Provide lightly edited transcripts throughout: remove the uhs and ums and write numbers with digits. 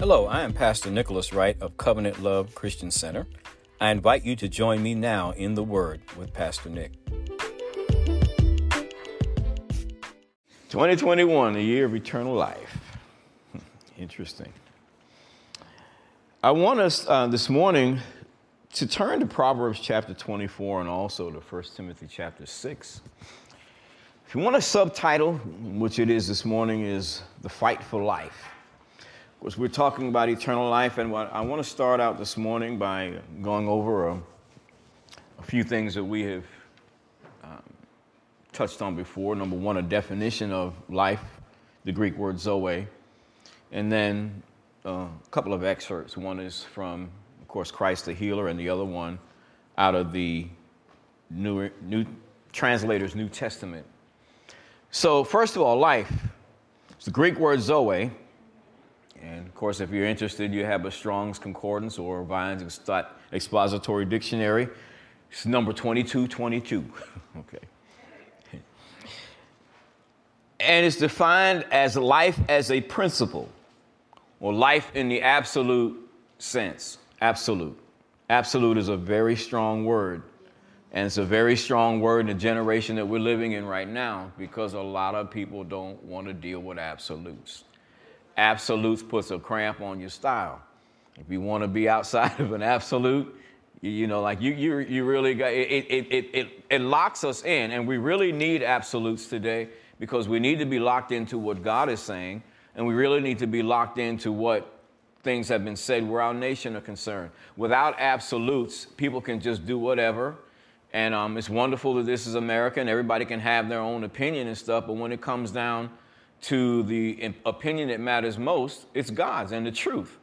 Hello, I am Pastor Nicholas Wright of Covenant Love Christian Center. I invite you to join me now in the Word with Pastor Nick. 2021, the year of eternal life. Interesting. I want us this morning to turn to Proverbs chapter 24 and also to 1 Timothy chapter 6. If you want a subtitle, which it is this morning, is The Fight for Life. Because we're talking about eternal life, and I want to start out this morning by going over a few things that we have touched on before. Number one, a definition of life, the Greek word zoe, and then a couple of excerpts. One is from, of course, Christ the Healer, and the other one out of the New Translator's New Testament. So first of all, life. It's the Greek word zoe. And, of course, if you're interested, you have a Strong's Concordance or Vine's Expository Dictionary. It's number 2222. Okay. And it's defined as life as a principle, or life in the absolute sense. Absolute. Absolute is a very strong word. And it's a very strong word in the generation that we're living in right now, because a lot of people don't want to deal with absolutes. Absolutes puts a cramp on your style. If you want to be outside of an absolute, you really got it locks us in, and we really need absolutes today, because we need to be locked into what God is saying, and we really need to be locked into what things have been said where our nation are concerned. Without absolutes, people can just do whatever, and it's wonderful that this is America and everybody can have their own opinion and stuff, but when it comes down to the opinion that matters most, it's God's and the truth.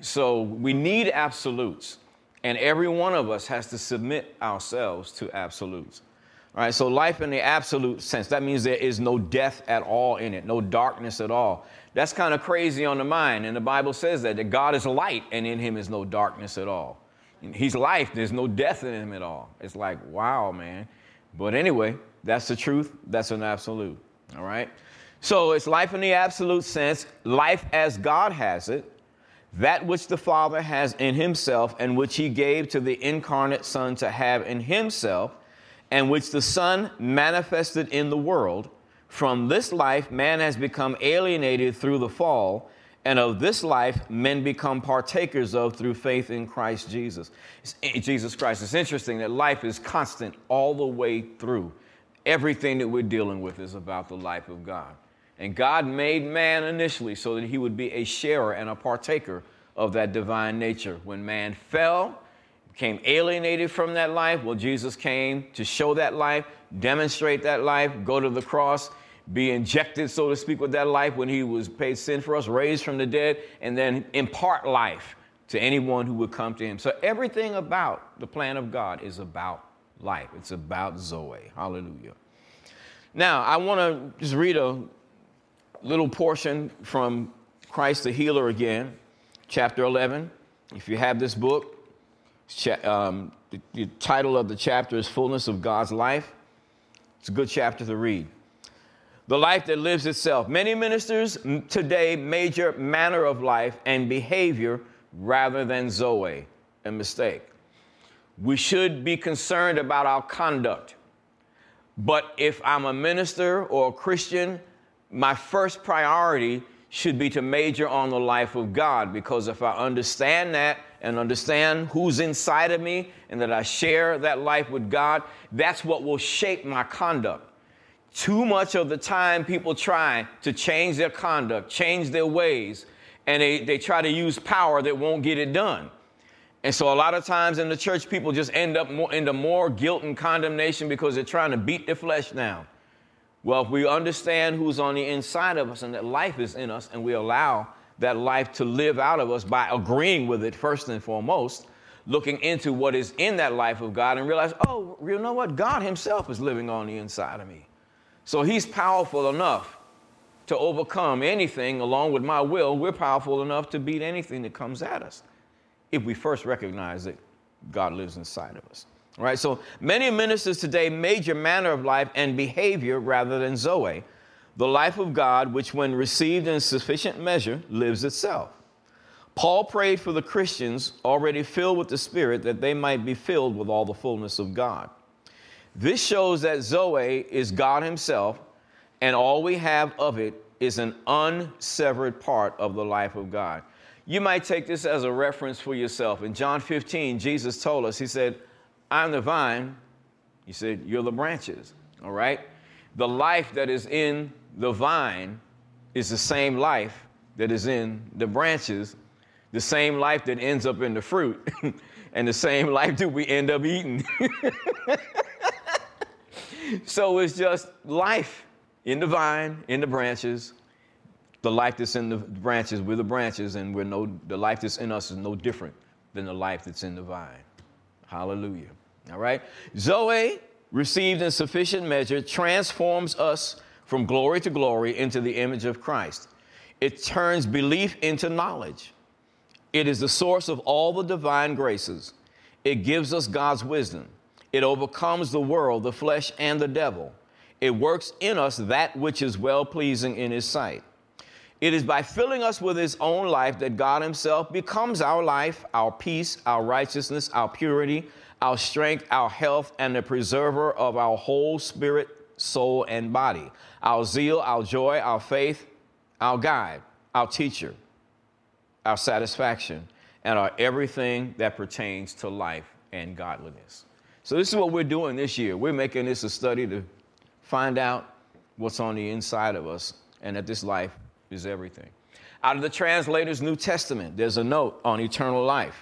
So we need absolutes, and every one of us has to submit ourselves to absolutes. All right, so life in the absolute sense, that means there is no death at all in it, no darkness at all. That's kind of crazy on the mind, and the Bible says that God is light, and in him is no darkness at all. He's life, there's no death in him at all. It's like, wow, man. But anyway, that's the truth, that's an absolute, all right? So it's life in the absolute sense, life as God has it, that which the Father has in himself and which he gave to the incarnate Son to have in himself, and which the Son manifested in the world. From this life, man has become alienated through the fall, and of this life, men become partakers of through faith in Christ Jesus. It's interesting that life is constant all the way through. Everything that we're dealing with is about the life of God. And God made man initially so that he would be a sharer and a partaker of that divine nature. When man fell, became alienated from that life, well, Jesus came to show that life, demonstrate that life, go to the cross, be injected, so to speak, with that life when he was paid sin for us, raised from the dead, and then impart life to anyone who would come to him. So everything about the plan of God is about life. It's about zoe. Hallelujah. Now, I want to just read a little portion from Christ the Healer again, chapter 11. If you have this book, the title of the chapter is Fullness of God's Life. It's a good chapter to read. The life that lives itself. Many ministers today major manner of life and behavior rather than zoe, a mistake. We should be concerned about our conduct. But if I'm a minister or a Christian, my first priority should be to major on the life of God, because if I understand that and understand who's inside of me and that I share that life with God, that's what will shape my conduct. Too much of the time people try to change their conduct, change their ways, and they try to use power that won't get it done. And so a lot of times in the church, people just end up into more guilt and condemnation because they're trying to beat their flesh down. Well, if we understand who's on the inside of us and that life is in us, and we allow that life to live out of us by agreeing with it first and foremost, looking into what is in that life of God and realize, oh, you know what? God himself is living on the inside of me. So he's powerful enough to overcome anything along with my will. We're powerful enough to beat anything that comes at us, if we first recognize that God lives inside of us. All right, so many ministers today major manner of life and behavior rather than zoe, the life of God, which when received in sufficient measure lives itself. Paul prayed for the Christians already filled with the Spirit that they might be filled with all the fullness of God. This shows that Zoe is God himself, and all we have of it is an unsevered part of the life of God. You might take this as a reference for yourself. In John 15, Jesus told us, he said, I'm the vine. He said, you're the branches, all right? The life that is in the vine is the same life that is in the branches, the same life that ends up in the fruit, and the same life that we end up eating. So it's just life in the vine, in the branches. The life that's in the branches, we're the branches, and the life that's in us is no different than the life that's in the vine. Hallelujah. All right? Zoe, received in sufficient measure, transforms us from glory to glory into the image of Christ. It turns belief into knowledge. It is the source of all the divine graces. It gives us God's wisdom. It overcomes the world, the flesh, and the devil. It works in us that which is well-pleasing in his sight. It is by filling us with his own life that God himself becomes our life, our peace, our righteousness, our purity, our strength, our health, and the preserver of our whole spirit, soul, and body, our zeal, our joy, our faith, our guide, our teacher, our satisfaction, and our everything that pertains to life and godliness. So this is what we're doing this year. We're making this a study to find out what's on the inside of us and that this life is everything. Out of the Translator's New Testament, there's a note on eternal life.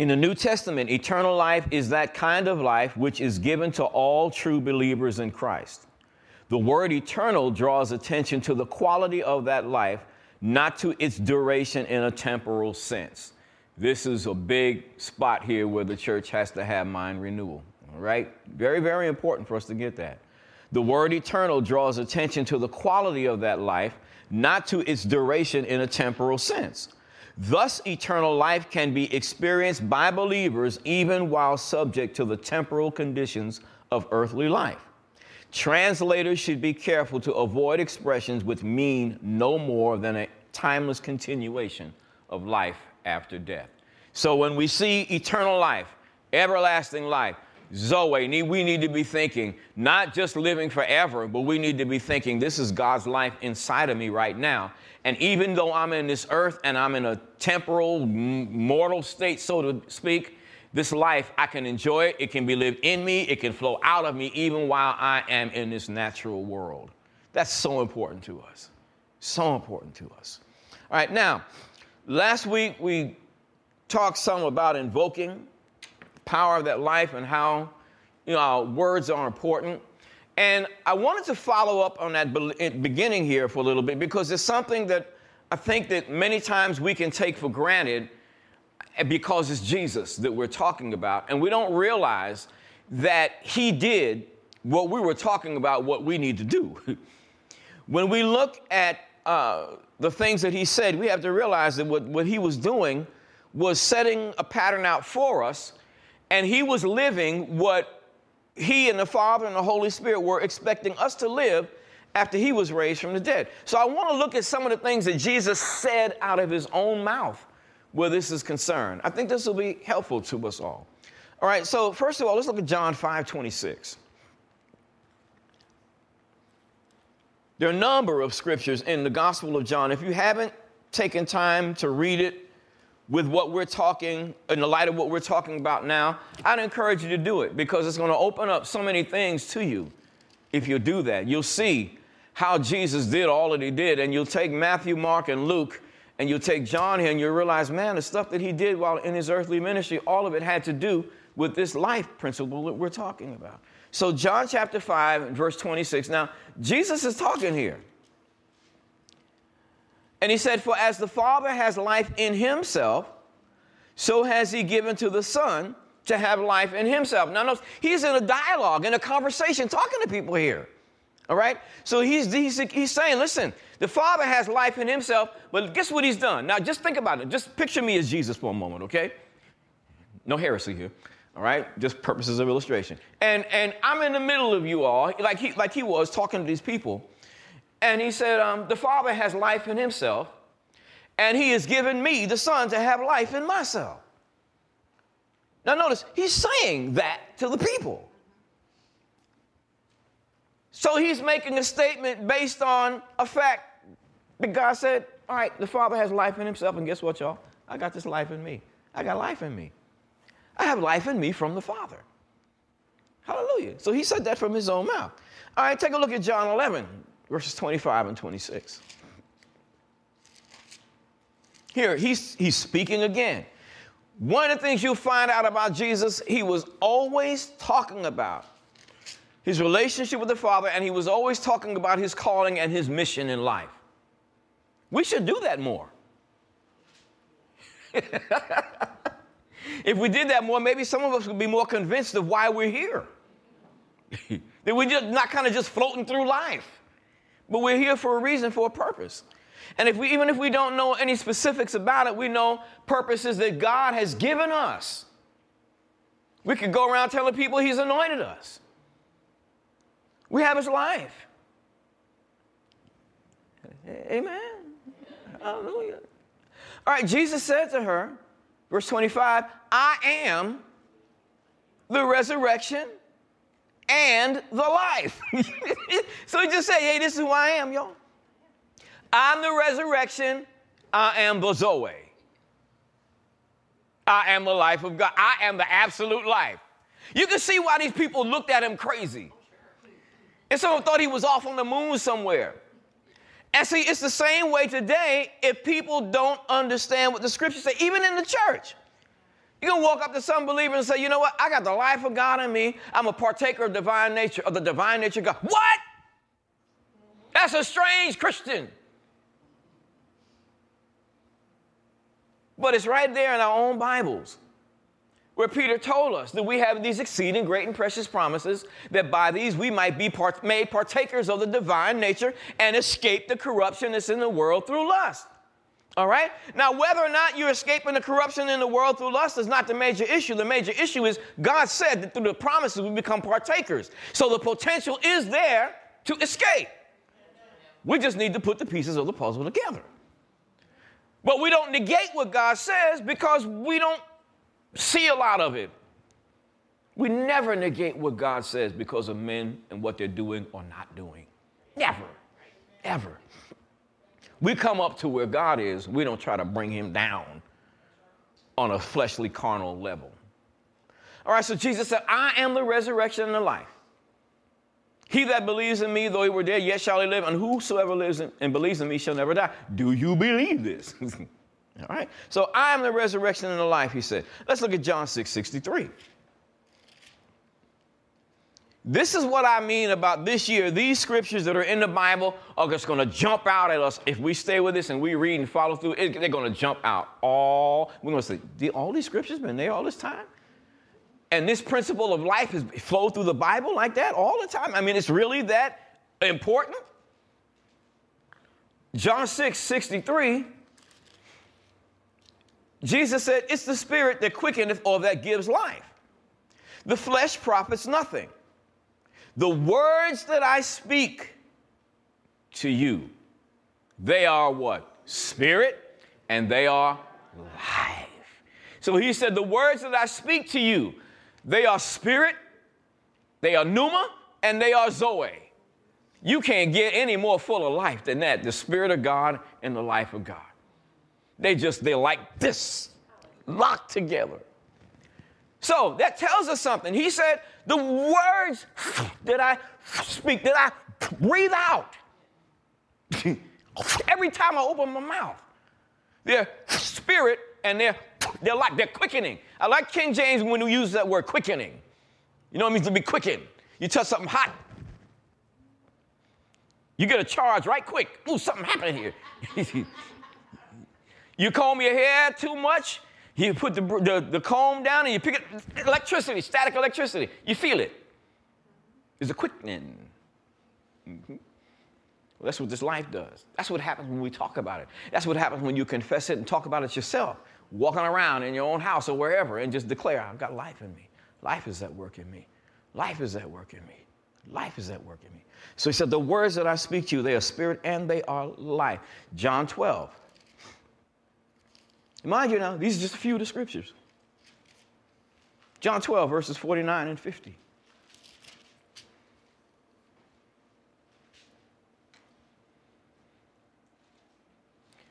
In the New Testament, eternal life is that kind of life which is given to all true believers in Christ. The word eternal draws attention to the quality of that life, not to its duration in a temporal sense. This is a big spot here where the church has to have mind renewal, all right? Very, very important for us to get that. The word eternal draws attention to the quality of that life, not to its duration in a temporal sense. Thus, eternal life can be experienced by believers even while subject to the temporal conditions of earthly life. Translators should be careful to avoid expressions which mean no more than a timeless continuation of life after death. So when we see eternal life, everlasting life, Zoe, we need to be thinking, not just living forever, but we need to be thinking, this is God's life inside of me right now. And even though I'm in this earth and I'm in a temporal, mortal state, so to speak, this life, I can enjoy it. It can be lived in me. It can flow out of me even while I am in this natural world. That's so important to us. So important to us. All right, now, last week we talked some about invoking power of that life and how, you know, our words are important. And I wanted to follow up on that beginning here for a little bit, because it's something that I think that many times we can take for granted because it's Jesus that we're talking about. And we don't realize that he did what we were talking about, what we need to do. When we look at the things that he said, we have to realize that what he was doing was setting a pattern out for us. And he was living what he and the Father and the Holy Spirit were expecting us to live after he was raised from the dead. So I want to look at some of the things that Jesus said out of his own mouth where this is concerned. I think this will be helpful to us all. All right, so first of all, let's look at John 5:26. There are a number of scriptures in the Gospel of John. If you haven't taken time to read it, with what we're talking, in the light of what we're talking about now, I'd encourage you to do it, because it's going to open up so many things to you if you do that. You'll see how Jesus did all that he did, and you'll take Matthew, Mark, and Luke, and you'll take John here, and you'll realize, man, the stuff that he did while in his earthly ministry, all of it had to do with this life principle that we're talking about. So John chapter 5, verse 26. Now, Jesus is talking here. And he said, for as the Father has life in himself, so has he given to the Son to have life in himself. Now, notice, he's in a dialogue, in a conversation, talking to people here. All right? So he's saying, listen, the Father has life in himself, but guess what he's done? Now, just think about it. Just picture me as Jesus for a moment, okay? No heresy here. All right? Just purposes of illustration. And I'm in the middle of you all, like he was talking to these people. And he said, the Father has life in himself, and he has given me, the Son, to have life in myself. Now notice, he's saying that to the people. So he's making a statement based on a fact that God said, all right, the Father has life in himself, and guess what, y'all? I got this life in me. I got life in me. I have life in me from the Father. Hallelujah. So he said that from his own mouth. All right, take a look at John 11, verses 25 and 26. Here, he's speaking again. One of the things you'll find out about Jesus, he was always talking about his relationship with the Father, and he was always talking about his calling and his mission in life. We should do that more. If we did that more, maybe some of us would be more convinced of why we're here. That we're just not kind of just floating through life, but we're here for a reason, for a purpose. And even if we don't know any specifics about it, we know purposes that God has given us. We could go around telling people he's anointed us. We have his life. Amen. Hallelujah. All right, Jesus said to her, verse 25, I am the resurrection and the life. So he just said, hey, this is who I am, y'all. I'm the resurrection. I am the Zoe. I am the life of God. I am the absolute life. You can see why these people looked at him crazy. And some of them thought he was off on the moon somewhere. And see, it's the same way today if people don't understand what the scriptures say, even in the church. You can walk up to some believer and say, you know what? I got the life of God in me. I'm a partaker of divine nature, of the divine nature of God. What? That's a strange Christian. But it's right there in our own Bibles where Peter told us that we have these exceeding great and precious promises, that by these we might be made partakers of the divine nature and escape the corruption that's in the world through lust. All right? Now, whether or not you're escaping the corruption in the world through lust is not the major issue. The major issue is God said that through the promises we become partakers. So the potential is there to escape. We just need to put the pieces of the puzzle together. But we don't negate what God says because we don't see a lot of it. We never negate what God says because of men and what they're doing or not doing. Never. Ever. We come up to where God is. We don't try to bring him down on a fleshly, carnal level. All right, so Jesus said, I am the resurrection and the life. He that believes in me, though he were dead, yet shall he live. And whosoever lives and believes in me shall never die. Do you believe this? All right. So I am the resurrection and the life, he said. Let's look at John 6:63. This is what I mean about this year. These scriptures that are in the Bible are just going to jump out at us. If we stay with this and we read and follow through, they're going to jump out. We're going to say, all these scriptures been there all this time? And this principle of life has flowed through the Bible like that all the time? I mean, it's really that important? John 6:63. Jesus said, it's the spirit that quickeneth or that gives life. The flesh profits nothing. The words that I speak to you, they are what? Spirit, and they are life. So he said, the words that I speak to you, they are spirit, they are pneuma, and they are zoe. You can't get any more full of life than that, the spirit of God and the life of God. They're like this, locked together. So that tells us something. He said, the words that I speak, that I breathe out, every time I open my mouth, they're spirit and they're life, they're quickening. I like King James when he uses that word quickening. You know what it means to be quickened. You touch something hot, you get a charge right quick. Ooh, something happened here. You comb your hair too much, you put the comb down and you pick it, electricity, static electricity. You feel it. It's a quickening. Mm-hmm. Well, that's what this life does. That's what happens when we talk about it. That's what happens when you confess it and talk about it yourself, walking around in your own house or wherever and just declare, I've got life in me. Life is at work in me. Life is at work in me. Life is at work in me. So he said, the words that I speak to you, they are spirit and they are life. John 12. Mind you now, these are just a few of the scriptures. John 12, verses 49 and 50.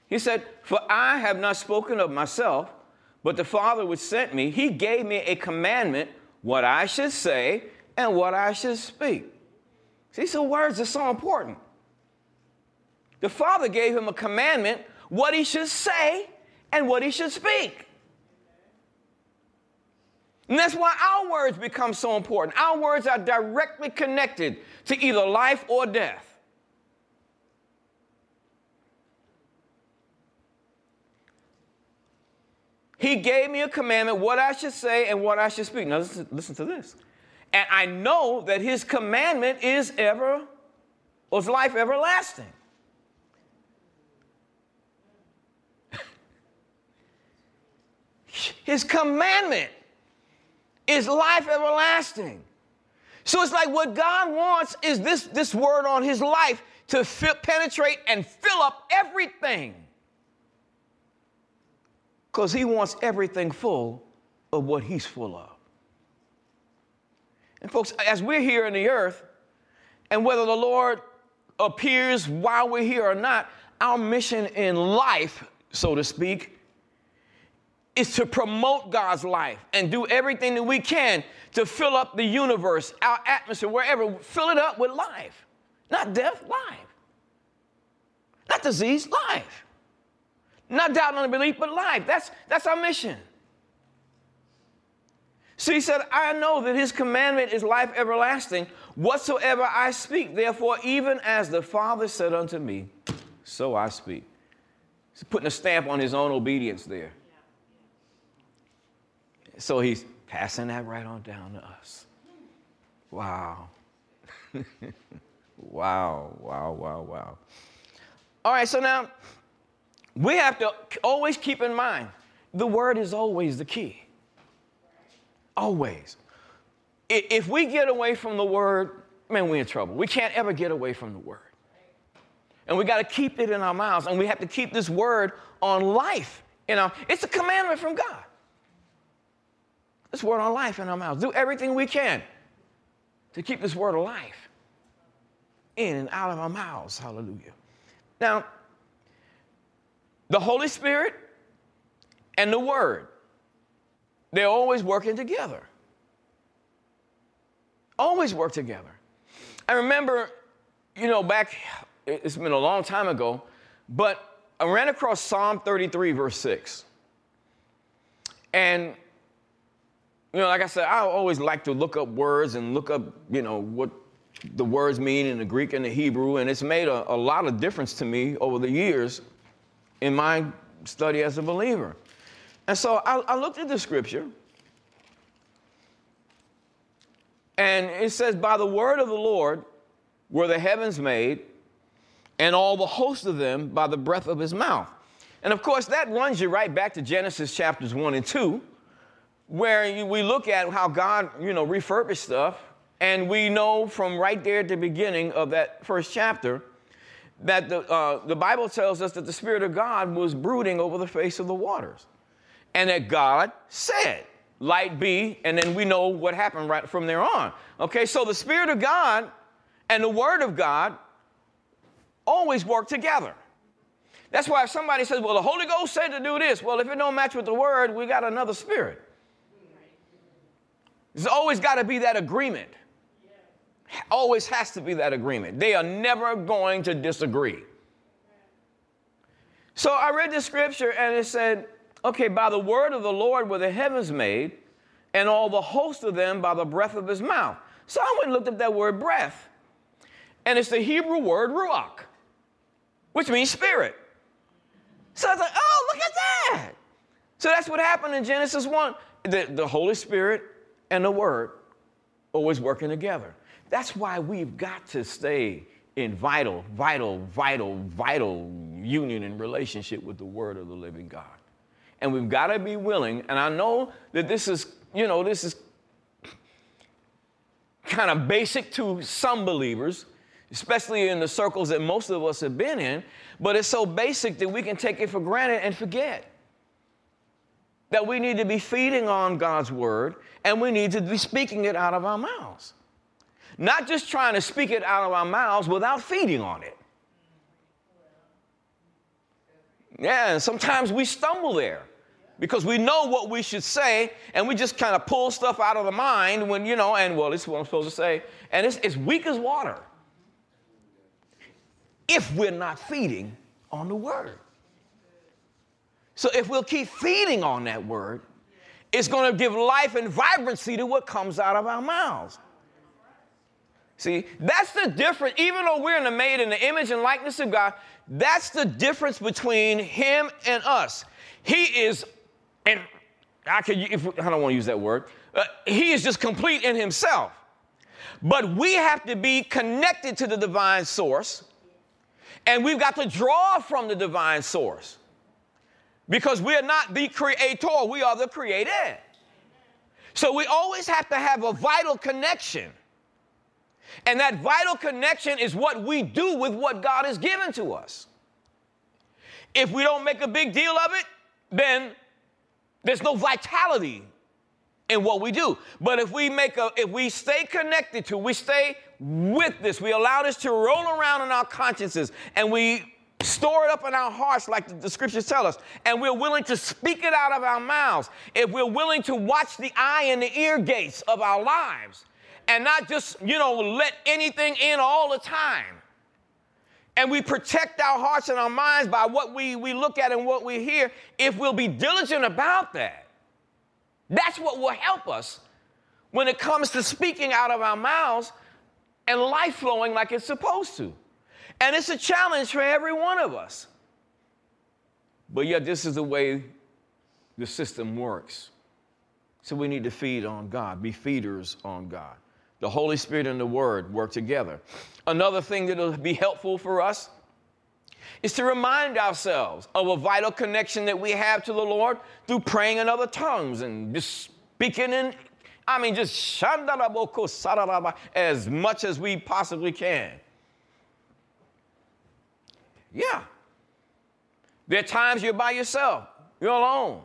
He said, "For I have not spoken of myself, but the Father which sent me, he gave me a commandment, what I should say and what I should speak." See, so words are so important. The Father gave him a commandment, what he should say and what he should speak. And that's why our words become so important. Our words are directly connected to either life or death. He gave me a commandment, what I should say and what I should speak. Now, listen to this. And I know that his commandment is life everlasting. His commandment is life everlasting. So it's like what God wants is this word on his life to penetrate and fill up everything. Because he wants everything full of what he's full of. And folks, as we're here in the earth, and whether the Lord appears while we're here or not, our mission in life, so to speak, is to promote God's life and do everything that we can to fill up the universe, our atmosphere, wherever, fill it up with life. Not death, life. Not disease, life. Not doubt and unbelief, but life. That's our mission. So he said, I know that his commandment is life everlasting. Whatsoever I speak, therefore, even as the Father said unto me, so I speak. He's putting a stamp on his own obedience there. So he's passing that right on down to us. Wow. Wow, wow, wow, wow. All right, so now, we have to always keep in mind, the word is always the key. Always. If we get away from the word, man, we're in trouble. We can't ever get away from the word. And we got to keep it in our mouths, and we have to keep this word on life. It's a commandment from God. This word on life in our mouths. Do everything we can to keep this word alive in and out of our mouths. Hallelujah. Now, the Holy Spirit and the Word, they're always working together. Always work together. I remember, back, it's been a long time ago, but I ran across Psalm 33, verse 6. And, like I said, I always like to look up words and look up, what the words mean in the Greek and the Hebrew, and it's made a lot of difference to me over the years in my study as a believer. And so I looked at the scripture, and it says, by the word of the Lord were the heavens made, and all the host of them by the breath of his mouth. And of course, that runs you right back to Genesis chapters 1 and 2, where we look at how God, refurbished stuff, and we know from right there at the beginning of that first chapter that the Bible tells us that the Spirit of God was brooding over the face of the waters. And that God said, light be, and then we know what happened right from there on. Okay, so the Spirit of God and the Word of God always work together. That's why if somebody says, well, the Holy Ghost said to do this, well, if it don't match with the Word, we got another Spirit. There's always got to be that agreement. Always has to be that agreement. They are never going to disagree. So I read the scripture and it said, okay, by the word of the Lord were the heavens made, and all the host of them by the breath of his mouth. So I went and looked up that word breath, and it's the Hebrew word ruach, which means spirit. So I was like, oh, look at that. So that's what happened in Genesis 1. The Holy Spirit and the word always working together. That's why we've got to stay in vital, vital, vital, vital union and relationship with the Word of the living God. And we've got to be willing, and I know that this is, this is kind of basic to some believers, especially in the circles that most of us have been in, but it's so basic that we can take it for granted and forget. that we need to be feeding on God's word, and we need to be speaking it out of our mouths. Not just trying to speak it out of our mouths without feeding on it. Yeah, and sometimes we stumble there because we know what we should say, and we just kind of pull stuff out of the mind when, you know, and, well, this is what I'm supposed to say. And it's weak as water if we're not feeding on the word. So if we'll keep feeding on that word, it's going to give life and vibrancy to what comes out of our mouths. See, that's the difference. Even though we're made in the image and likeness of God, that's the difference between him and us. He is, and I don't want to use that word, he is just complete in himself. But we have to be connected to the divine source, and we've got to draw from the divine source. Because we are not the creator, we are the created. So we always have to have a vital connection. And that vital connection is what we do with what God has given to us. If we don't make a big deal of it, then there's no vitality in what we do. But if we stay connected to, we stay with this, we allow this to roll around in our consciences, and we store it up in our hearts like the scriptures tell us, and we're willing to speak it out of our mouths, if we're willing to watch the eye and the ear gates of our lives and not just, let anything in all the time, and we protect our hearts and our minds by what we look at and what we hear, if we'll be diligent about that, that's what will help us when it comes to speaking out of our mouths and life flowing like it's supposed to. And it's a challenge for every one of us. But yet this is the way the system works. So we need to feed on God, be feeders on God. The Holy Spirit and the Word work together. Another thing that will be helpful for us is to remind ourselves of a vital connection that we have to the Lord through praying in other tongues and just speaking in, just shandaraboko sararaba as much as we possibly can. Yeah. There are times you're by yourself. You're alone.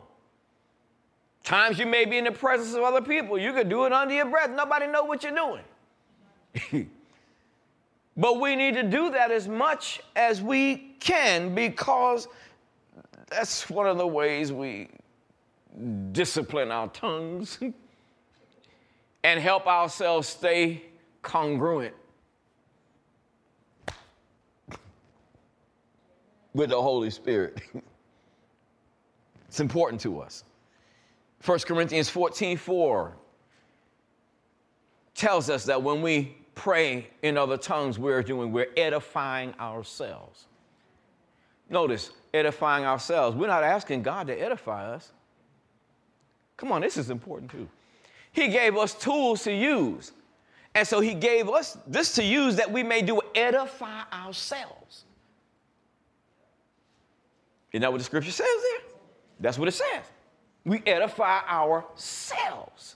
Times you may be in the presence of other people. You could do it under your breath. Nobody knows what you're doing. But we need to do that as much as we can, because that's one of the ways we discipline our tongues and help ourselves stay congruent with the Holy Spirit. It's important to us. 1 Corinthians 14:4 tells us that when we pray in other tongues, we're edifying ourselves. Notice, edifying ourselves. We're not asking God to edify us. Come on, this is important too. He gave us tools to use. And so he gave us this to use that we may edify ourselves. Isn't that what the scripture says there? That's what it says. We edify ourselves.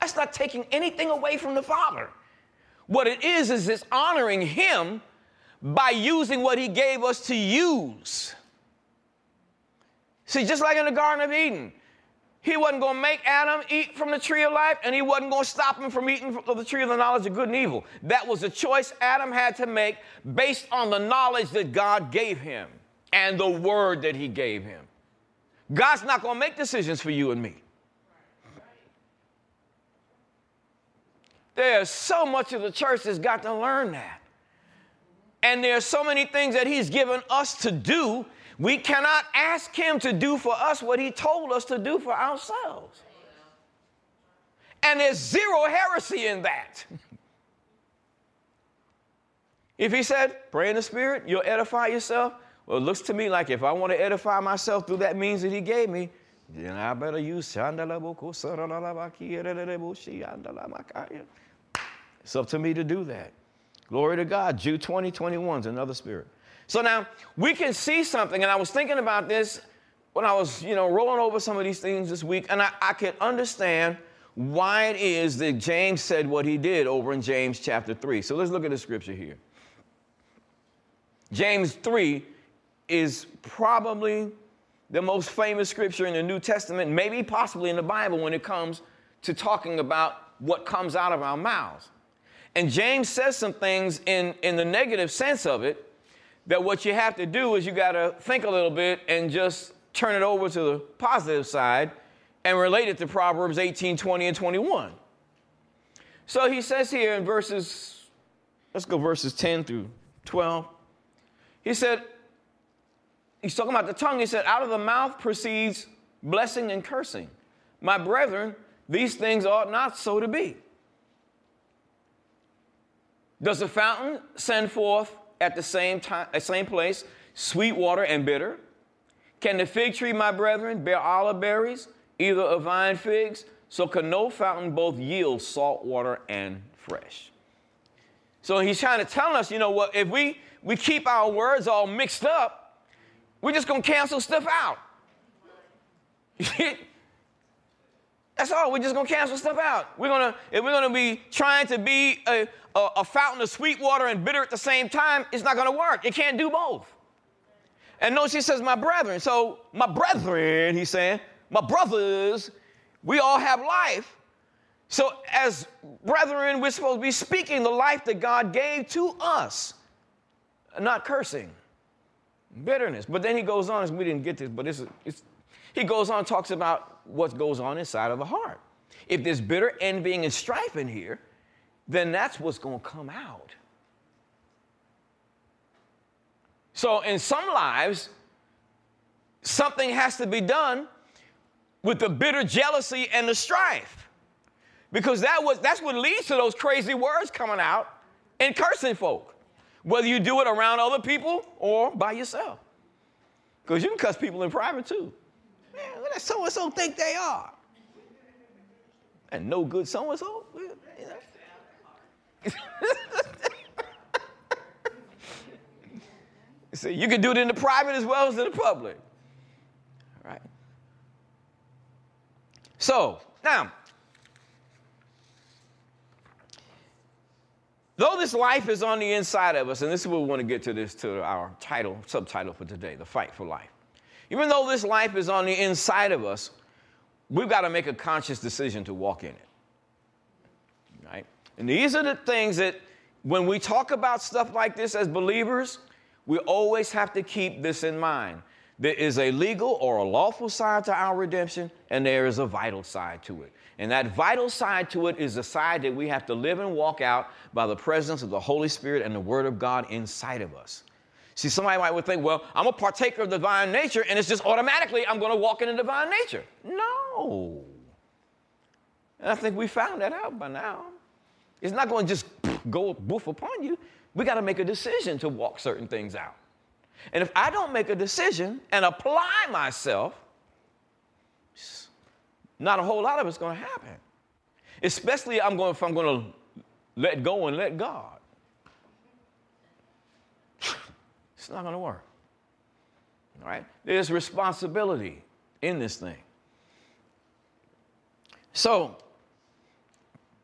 That's not taking anything away from the Father. What it is it's honoring him by using what he gave us to use. See, just like in the Garden of Eden, he wasn't going to make Adam eat from the tree of life, and he wasn't going to stop him from eating of the tree of the knowledge of good and evil. That was a choice Adam had to make based on the knowledge that God gave him. And the word that he gave him. God's not going to make decisions for you and me. There's so much of the church that's got to learn that. And there's so many things that he's given us to do. We cannot ask him to do for us what he told us to do for ourselves. And there's zero heresy in that. If he said, pray in the Spirit, you'll edify yourself. Well, it looks to me like if I want to edify myself through that means that he gave me, then I better use. It's up to me to do that. Glory to God. Jude 20:21 is another spirit. So now we can see something, and I was thinking about this when I was, rolling over some of these things this week, and I could understand why it is that James said what he did over in James chapter 3. So let's look at the scripture here. James 3 is probably the most famous scripture in the New Testament, maybe possibly in the Bible, when it comes to talking about what comes out of our mouths. And James says some things in the negative sense of it, that what you have to do is you got to think a little bit and just turn it over to the positive side and relate it to Proverbs 18, 20, and 21. So he says here in verses, let's go verses 10 through 12. He said, he's talking about the tongue. He said, out of the mouth proceeds blessing and cursing. My brethren, these things ought not so to be. Does the fountain send forth at the same time, same place, sweet water and bitter? Can the fig tree, my brethren, bear olive berries, either of vine figs? So can no fountain both yield salt water and fresh? So he's trying to tell us, you know what, if we keep our words all mixed up, we're just going to cancel stuff out. That's all. We're just going to cancel stuff out. If we're going to be trying to be a fountain of sweet water and bitter at the same time, it's not going to work. It can't do both. And notice he says, my brethren. So my brethren, he's saying, my brothers, we all have life. So as brethren, we're supposed to be speaking the life that God gave to us, not cursing, bitterness. But then he goes on, we didn't get this, but he goes on and talks about what goes on inside of the heart. If there's bitter envying and strife in here, then that's what's going to come out. So in some lives, something has to be done with the bitter jealousy and the strife, because that's what leads to those crazy words coming out and cursing folk, whether you do it around other people or by yourself, because you can cuss people in private too. Man, what does so-and-so think they are? And no good so-and-so. See, you can do it in the private as well as in the public. All right. So, now, though this life is on the inside of us, and this is where we want to get to this, to our title, subtitle for today, The Fight for Life. Even though this life is on the inside of us, we've got to make a conscious decision to walk in it. Right? And these are the things that when we talk about stuff like this as believers, we always have to keep this in mind. There is a legal or a lawful side to our redemption, and there is a vital side to it. And that vital side to it is the side that we have to live and walk out by the presence of the Holy Spirit and the Word of God inside of us. See, somebody might think, well, I'm a partaker of the divine nature, and it's just automatically I'm going to walk in the divine nature. No. And I think we found that out by now. It's not going to just go boof upon you. We got to make a decision to walk certain things out. And if I don't make a decision and apply myself, not a whole lot of it's going to happen. Especially if I'm going to let go and let God. It's not going to work. All right? There's responsibility in this thing. So,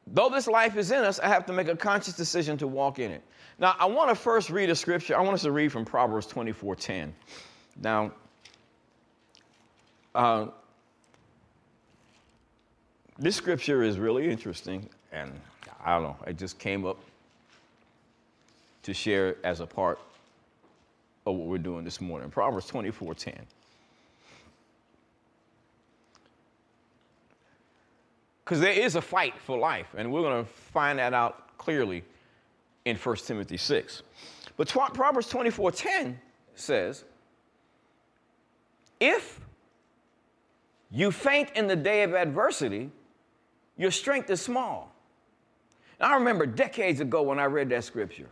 though this life is in us, I have to make a conscious decision to walk in it. Now, I want to first read a scripture. I want us to read from Proverbs 24:10. Now, this scripture is really interesting, and I don't know, it just came up to share as a part of what we're doing this morning. Proverbs 24:10. Because there is a fight for life, and we're going to find that out clearly in 1 Timothy 6. But Proverbs 24:10 says, if you faint in the day of adversity, your strength is small. Now, I remember decades ago when I read that scripture,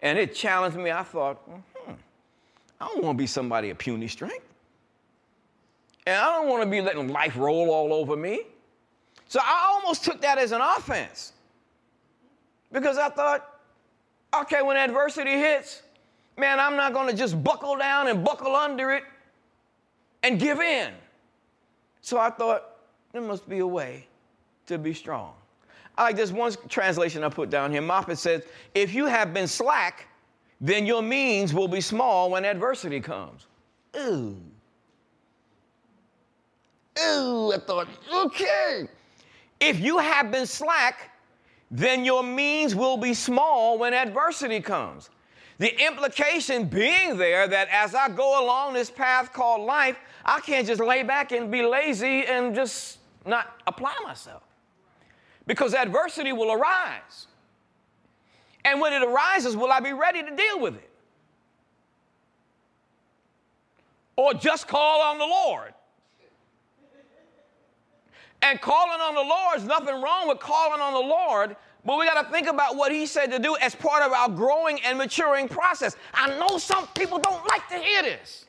and it challenged me. I thought, I don't want to be somebody of puny strength. And I don't want to be letting life roll all over me. So I almost took that as an offense, because I thought, okay, when adversity hits, man, I'm not going to just buckle down and buckle under it and give in. So I thought, there must be a way to be strong. I like this one translation I put down here. Moffat says, if you have been slack, then your means will be small when adversity comes. Ooh. ooh, I thought, okay. If you have been slack, then your means will be small when adversity comes. The implication being there that as I go along this path called life, I can't just lay back and be lazy and just not apply myself. Because adversity will arise. And when it arises, will I be ready to deal with it? Or just call on the Lord? And calling on the Lord is nothing wrong with calling on the Lord, but we got to think about what he said to do as part of our growing and maturing process. I know some people don't like to hear this.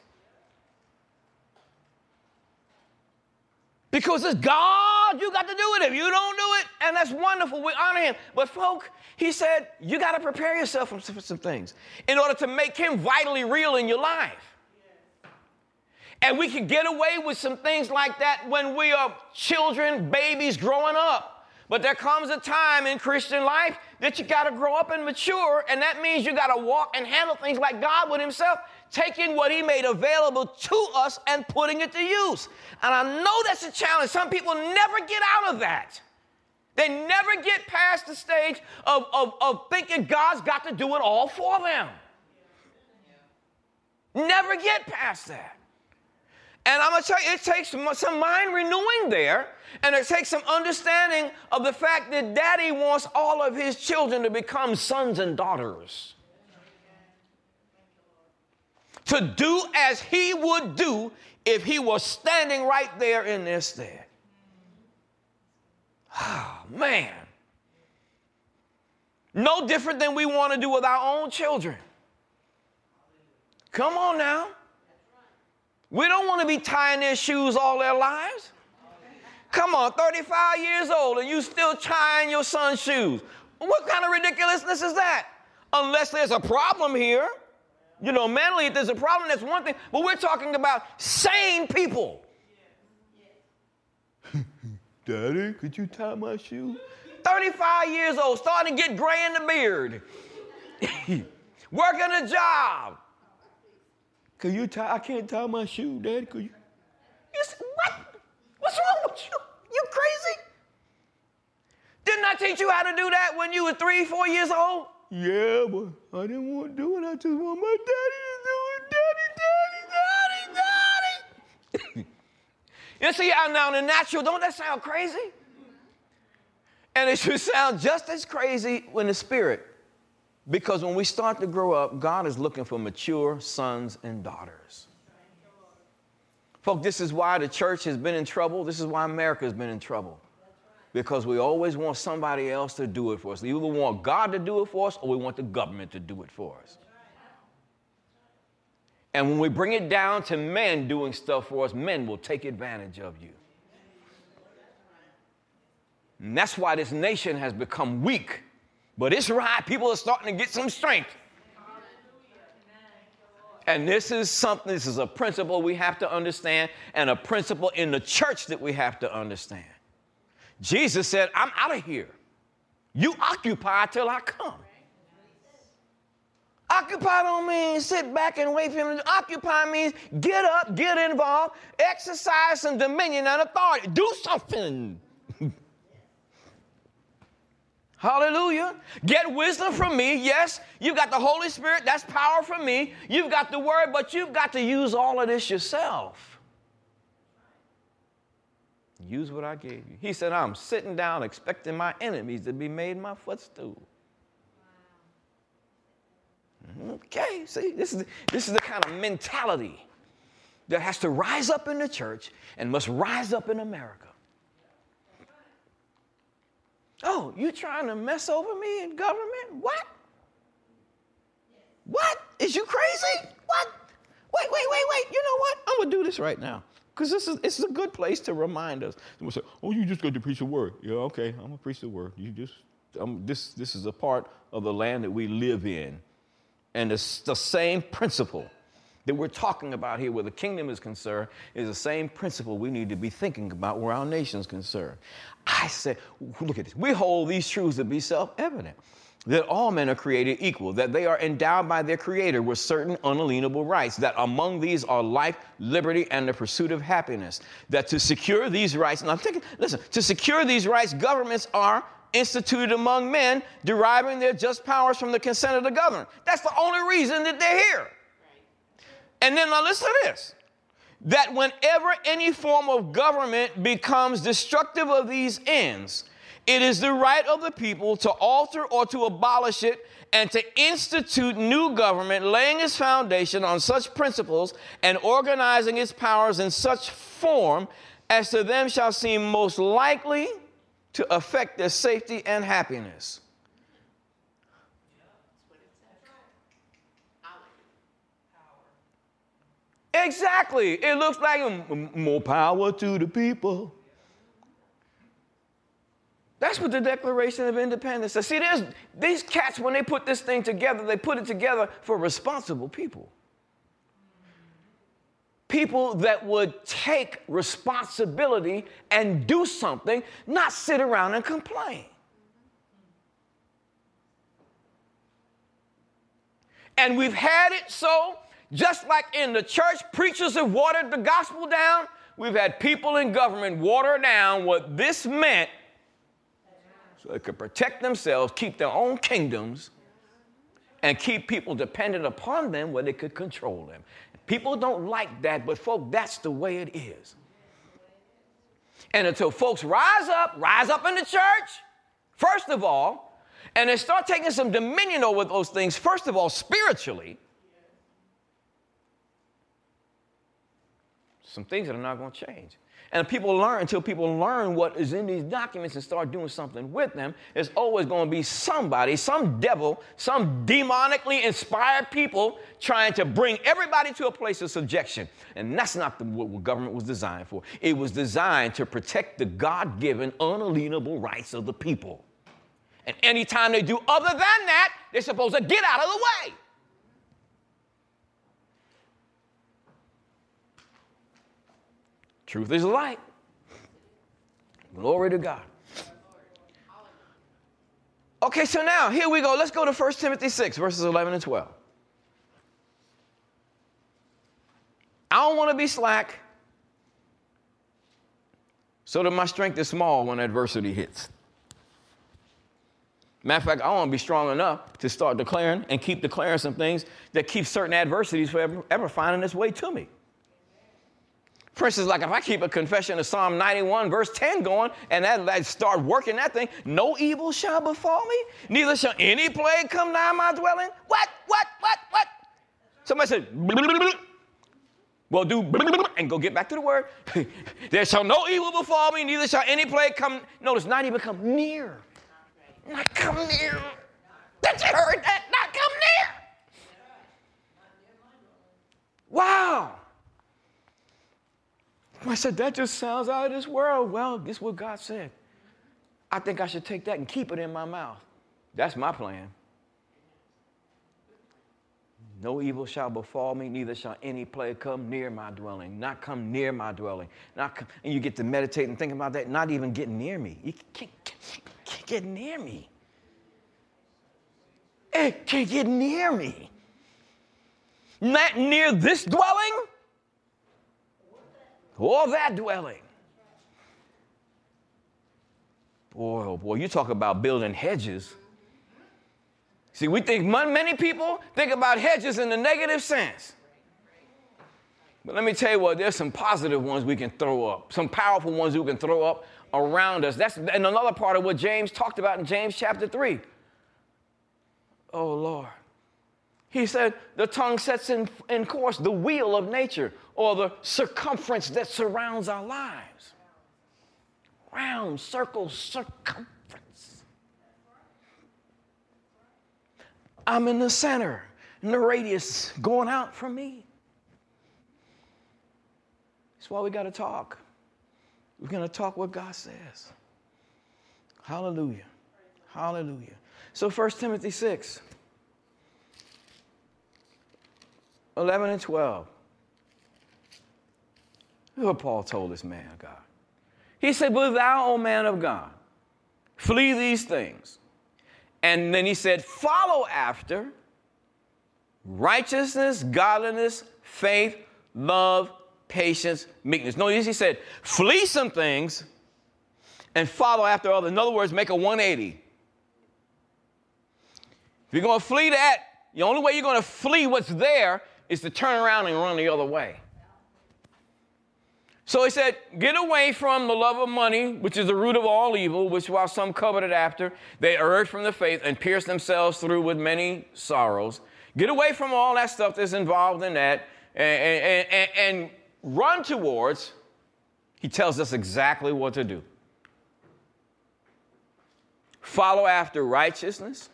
Because it's God, you got to do it. If you don't do it, and that's wonderful, we honor him. But folk, he said, you got to prepare yourself for some things in order to make him vitally real in your life. And we can get away with some things like that when we are children, babies growing up. But there comes a time in Christian life that you got to grow up and mature, and that means you got to walk and handle things like God would himself, taking what he made available to us and putting it to use. And I know that's a challenge. Some people never get out of that. They never get past the stage of thinking God's got to do it all for them. Never get past that. And I'm going to tell you, it takes some mind renewing there, and it takes some understanding of the fact that Daddy wants all of his children to become sons and daughters. To do as he would do if he was standing right there in this stead. Oh, man. No different than we want to do with our own children. Come on now. We don't want to be tying their shoes all their lives. Come on, 35 years old and you still tying your son's shoes. What kind of ridiculousness is that? Unless there's a problem here. You know, mentally, if there's a problem, that's one thing. But we're talking about sane people. Daddy, could you tie my shoe? 35 years old, starting to get gray in the beard. Working a job. Could you tie? I can't tie my shoe, Dad. Could you? You said, what? What's wrong with you? You crazy? Didn't I teach you how to do that when you were 3, 4 years old? Yeah, but I didn't want to do it. I just want my daddy to do it. Daddy. You see, now in the natural, don't that sound crazy? And it should sound just as crazy when the spirit. Because when we start to grow up, God is looking for mature sons and daughters. Folks, this is why the church has been in trouble. This is why America has been in trouble. Because we always want somebody else to do it for us. We either want God to do it for us or we want the government to do it for us. And when we bring it down to men doing stuff for us, men will take advantage of you. And that's why this nation has become weak. But it's right. People are starting to get some strength. And this is something, this is a principle we have to understand and a principle in the church that we have to understand. Jesus said, I'm out of here. You occupy till I come. Occupy don't mean sit back and wait for him. Occupy means get up, get involved, exercise some dominion and authority. Do something. Hallelujah. Get wisdom from me. Yes, you've got the Holy Spirit. That's power from me. You've got the word, but you've got to use all of this yourself. Use what I gave you. He said, I'm sitting down expecting my enemies to be made my footstool. Okay, see, this is the kind of mentality that has to rise up in the church and must rise up in America. Oh, you trying to mess over me in government? What? What? Is you crazy? What? Wait. You know what? I'm going to do this right now. Because this is a good place to remind us. We'll say, oh, you just got to preach the word. Yeah, okay, I'm going to preach the word. This is a part of the land that we live in. And it's the same principle that we're talking about here where the kingdom is concerned is the same principle we need to be thinking about where our nation's concerned. I said, look at this. We hold these truths to be self-evident. that all men are created equal, that they are endowed by their Creator with certain unalienable rights, that among these are life, liberty, and the pursuit of happiness, that to secure these rights, and I'm thinking, listen, to secure these rights, governments are instituted among men, deriving their just powers from the consent of the governed. That's the only reason that they're here. And then now listen to this, that whenever any form of government becomes destructive of these ends, it is the right of the people to alter or to abolish it and to institute new government, laying its foundation on such principles and organizing its powers in such form as to them shall seem most likely to affect their safety and happiness. Exactly. It looks like more power to the people. That's what the Declaration of Independence says. See, these cats, when they put this thing together, they put it together for responsible people. People that would take responsibility and do something, not sit around and complain. And we've had it so, just like in the church, preachers have watered the gospel down. We've had people in government water down what this meant so they could protect themselves, keep their own kingdoms, and keep people dependent upon them where they could control them. People don't like that, but, folk, that's the way it is. And until folks rise up in the church, first of all, and they start taking some dominion over those things, first of all, spiritually, some things that are not going to change. And people learn, until people learn what is in these documents and start doing something with them, there's always going to be somebody, some devil, some demonically inspired people trying to bring everybody to a place of subjection. And that's not what government was designed for. It was designed to protect the God-given, unalienable rights of the people. And anytime they do other than that, they're supposed to get out of the way. Truth is light. Glory to God. Okay, so now, here we go. Let's go to 1 Timothy 6, verses 11 and 12. I don't want to be slack, so that my strength is small when adversity hits. Matter of fact, I want to be strong enough to start declaring and keep declaring some things that keep certain adversities from ever finding its way to me. For instance, like if I keep a confession of Psalm 91, verse 10 going, and I start working that thing, no evil shall befall me, neither shall any plague come nigh my dwelling. What? Somebody said, well, do and go get back to the word. There shall no evil befall me, neither shall any plague come. Notice, not even come near. Not come near. Did you hear that? Not come near. Wow. I said, that just sounds out of this world. Well, guess what God said? I think I should take that and keep it in my mouth. That's my plan. No evil shall befall me, neither shall any plague come near my dwelling. Not come near my dwelling. Not come, and you get to meditate and think about that, not even getting near me. You can't get near me. It can't get near me. Not near this dwelling. Or that dwelling. Boy, oh boy, you talk about building hedges. See, we think, many people think about hedges in the negative sense. But let me tell you what, there's some positive ones we can throw up, some powerful ones we can throw up around us. That's another part of what James talked about in James chapter 3. Oh, Lord. He said, the tongue sets in course the wheel of nature, or the circumference that surrounds our lives. Round, circle, circumference. I'm in the center, in the radius going out from me. That's why we got to talk. We're going to talk what God says. Hallelujah. Hallelujah. So 1 Timothy 6. 11 and 12. Look what Paul told this man of God. He said, but thou, O man of God, flee these things And then he said, follow after righteousness, godliness, faith, love, patience, meekness. Notice he said, flee some things and follow after others. In other words, make a 180. If you're going to flee that, the only way you're going to flee what's there is to turn around and run the other way. So he said, get away from the love of money, which is the root of all evil, which while some coveted after, they erred from the faith and pierced themselves through with many sorrows. Get away from all that stuff that's involved in that and run towards, he tells us exactly what to do. Follow after righteousness,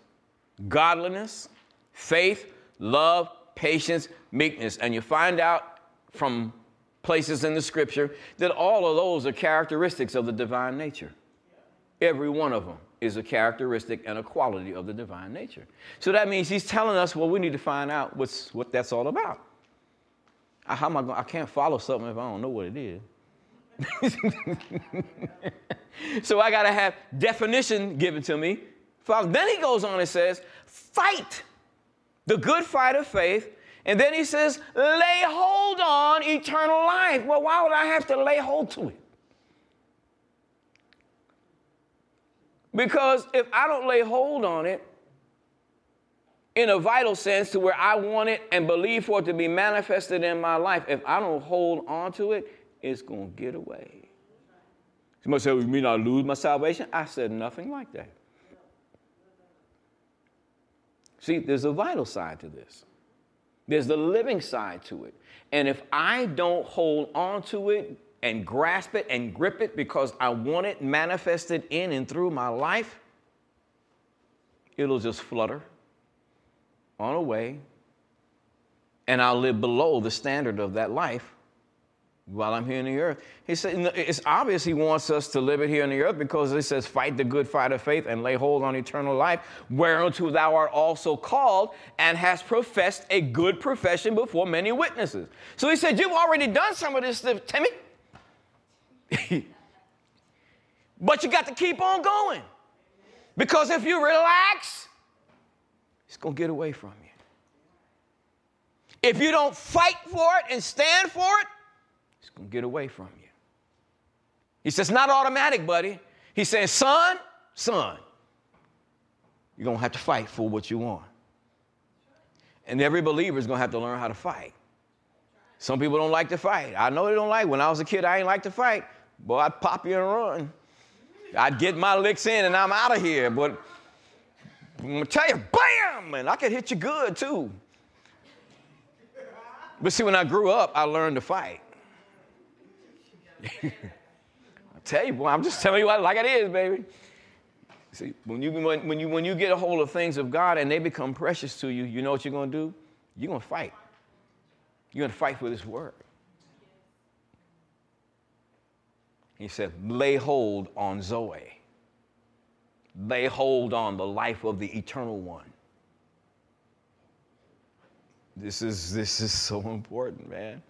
godliness, faith, love, patience, meekness. And you find out from places in the scripture that all of those are characteristics of the divine nature. Every one of them is a characteristic and a quality of the divine nature. So that means he's telling us, well, we need to find out what that's all about. How am I going? I can't follow something if I don't know what it is. So I got to have definition given to me. Then he goes on and says, fight the good fight of faith. And then he says, lay hold on eternal life. Well, why would I have to lay hold to it? Because if I don't lay hold on it in a vital sense to where I want it and believe for it to be manifested in my life, if I don't hold on to it, it's going to get away. Somebody said, you mean I lose my salvation? I said nothing like that. See, there's a vital side to this. There's the living side to it. And if I don't hold on to it and grasp it and grip it because I want it manifested in and through my life, it'll just flutter on away, and I'll live below the standard of that life while I'm here on the earth. He said, it's obvious he wants us to live it here on the earth because it says, fight the good fight of faith and lay hold on eternal life, whereunto thou art also called and hast professed a good profession before many witnesses. So he said, you've already done some of this stuff, Timmy. But you got to keep on going, because if you relax, it's going to get away from you. If you don't fight for it and stand for it, it's going to get away from you. He says, not automatic, buddy. He says, son, you're going to have to fight for what you want. And every believer is going to have to learn how to fight. Some people don't like to fight. I know they don't like. When I was a kid, I didn't like to fight. Boy, I'd pop you and run. I'd get my licks in and I'm out of here. But I'm going to tell you, bam, and I could hit you good too. But see, when I grew up, I learned to fight. I tell you, boy, I'm just telling you like it is, baby. See, when you get a hold of things of God and they become precious to you, you know what you're going to do? You're going to fight. You're going to fight for this word. He said, lay hold on Zoe. Lay hold on the life of the eternal one. This is so important, man.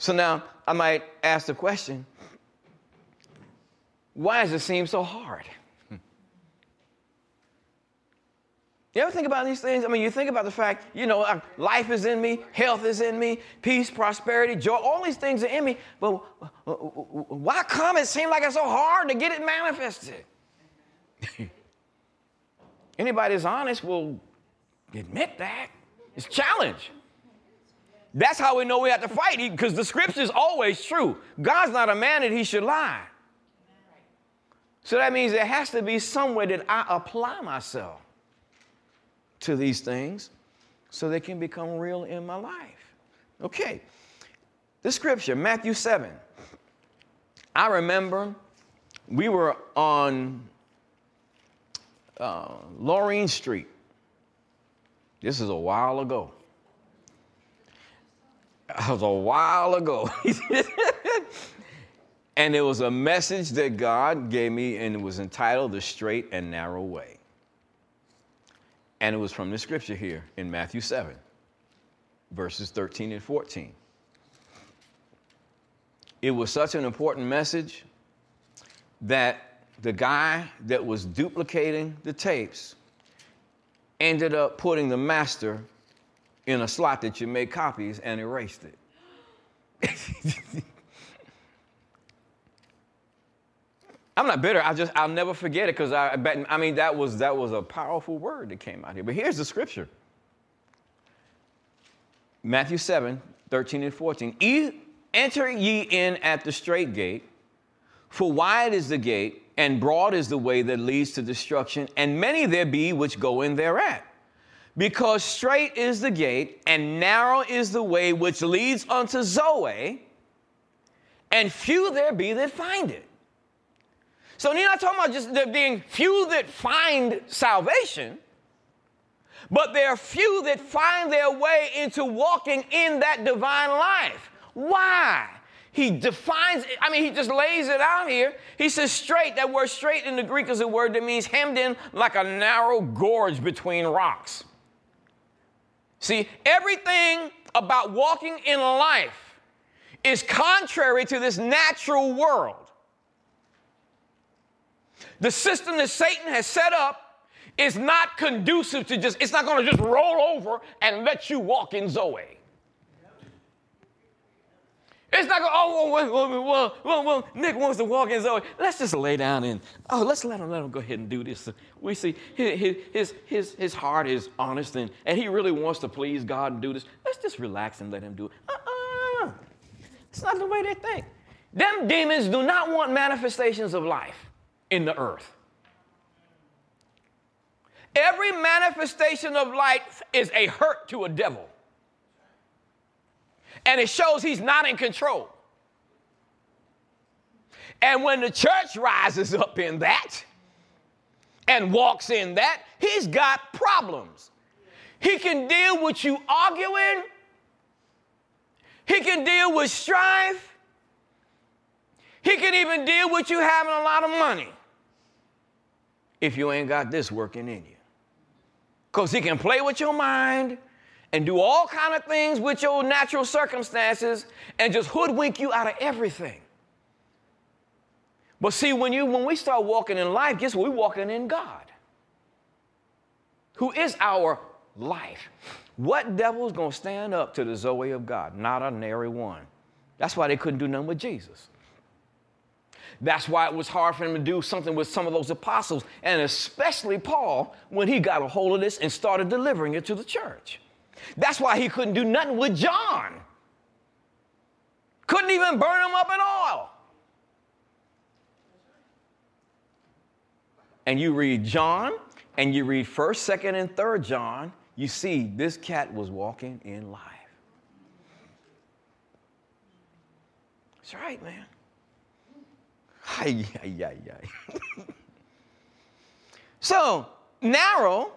So now I might ask the question, why does it seem so hard? You ever think about these things? I mean, you think about the fact, life is in me, health is in me, peace, prosperity, joy, all these things are in me. But why come it seems like it's so hard to get it manifested? Anybody that's honest will admit that. It's a challenge. That's how we know we have to fight, because the scripture is always true. God's not a man that he should lie. So that means there has to be some way that I apply myself to these things so they can become real in my life. Okay. The scripture, Matthew 7. I remember we were on Laureen Street. This is a while ago. And it was a message that God gave me, and it was entitled The Straight and Narrow Way. And it was from the scripture here in Matthew 7, verses 13 and 14. It was such an important message that the guy that was duplicating the tapes ended up putting the master in a slot that you made copies and erased it. I'm not bitter. I'll never forget it because that was a powerful word that came out here. But here's the scripture. Matthew 7:13-14. Enter ye in at the straight gate, for wide is the gate, and broad is the way that leads to destruction, and many there be which go in thereat. Because straight is the gate, and narrow is the way which leads unto Zoe, and few there be that find it. So you're not talking about just there being few that find salvation, but there are few that find their way into walking in that divine life. Why? He defines it. He just lays it out here. He says straight. That word straight in the Greek is a word that means hemmed in like a narrow gorge between rocks. See, everything about walking in life is contrary to this natural world. The system that Satan has set up is not conducive to just, it's not going to just roll over and let you walk in Zoe. It's not going, Nick wants to walk in Zoe. Let's just lay down and, let's let him go ahead and do this. We see his heart is honest and he really wants to please God and do this. Let's just relax and let him do it. It's not the way they think. Them demons do not want manifestations of life in the earth. Every manifestation of life is a hurt to a devil. And it shows he's not in control. And when the church rises up in that and walks in that, he's got problems. He can deal with you arguing. He can deal with strife. He can even deal with you having a lot of money if you ain't got this working in you. Because he can play with your mind and do all kind of things with your natural circumstances and just hoodwink you out of everything. But see, when we start walking in life, guess what? We're walking in God, who is our life. What devil's going to stand up to the Zoe of God? Not a nary one. That's why they couldn't do nothing with Jesus. That's why it was hard for him to do something with some of those apostles, and especially Paul, when he got a hold of this and started delivering it to the church. That's why he couldn't do nothing with John. Couldn't even burn him up in oil. And you read John, and you read 1st, 2nd, and 3rd John, you see this cat was walking in life. That's right, man. Ay, ay, ay, ay. So, narrow.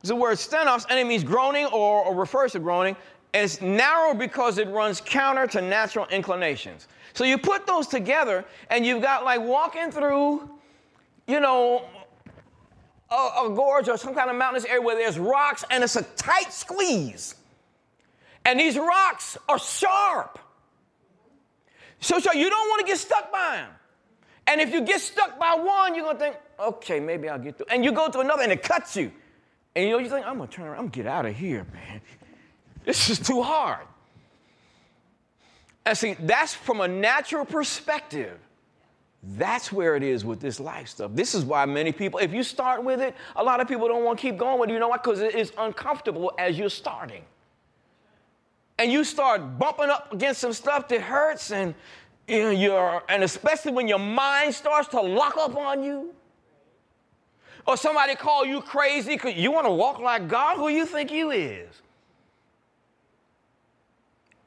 It's the word stenoffs, and it means groaning or refers to groaning. And it's narrow because it runs counter to natural inclinations. So you put those together, and you've got like walking through, a gorge or some kind of mountainous area where there's rocks, and it's a tight squeeze. And these rocks are sharp. So you don't want to get stuck by them. And if you get stuck by one, you're going to think, okay, maybe I'll get through. And you go to another, and it cuts you. And you think, I'm going to turn around. I'm going to get out of here, man. This is too hard. And see, that's from a natural perspective. That's where it is with this life stuff. This is why many people, if you start with it, a lot of people don't want to keep going with it. You know why? Because it is uncomfortable as you're starting. And you start bumping up against some stuff that hurts, and especially when your mind starts to lock up on you. Or somebody call you crazy because you want to walk like God? Who you think you is?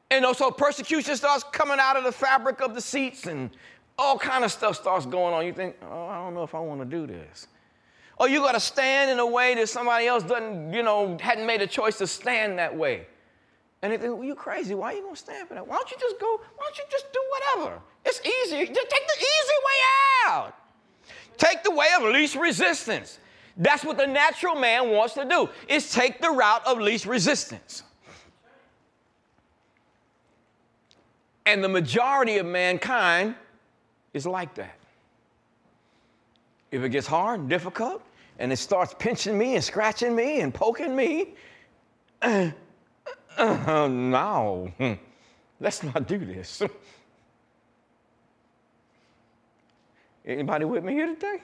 And also persecution starts coming out of the fabric of the seats and all kind of stuff starts going on. You think, I don't know if I want to do this. Or you got to stand in a way that somebody else doesn't, hadn't made a choice to stand that way. And they think, well, you crazy. Why are you going to stand for that? Why don't you just do whatever? It's easy. Just take the easy way out. Take the way of least resistance. That's what the natural man wants to do, is take the route of least resistance. And the majority of mankind is like that. If it gets hard and difficult, and it starts pinching me and scratching me and poking me. No, let's not do this. Anybody with me here today?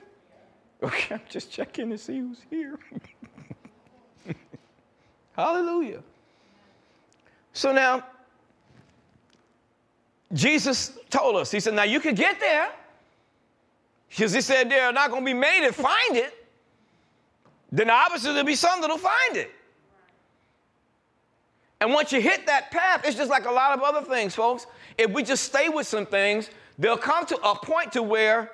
Okay, I'm just checking to see who's here. Hallelujah. So now, Jesus told us, he said, now you can get there, because he said there are not going to be many that find it. Then obviously there'll be some that'll find it. And once you hit that path, it's just like a lot of other things, folks. If we just stay with some things, they'll come to a point to where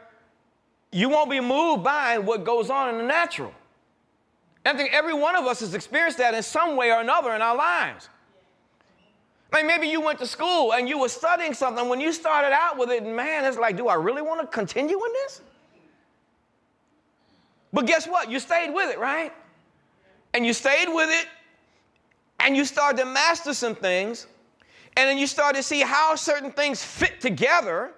you won't be moved by what goes on in the natural. I think every one of us has experienced that in some way or another in our lives. Like maybe you went to school and you were studying something. When you started out with it, man, it's like, do I really want to continue in this? But guess what? You stayed with it, right? And you stayed with it, and you started to master some things, and then you started to see how certain things fit together.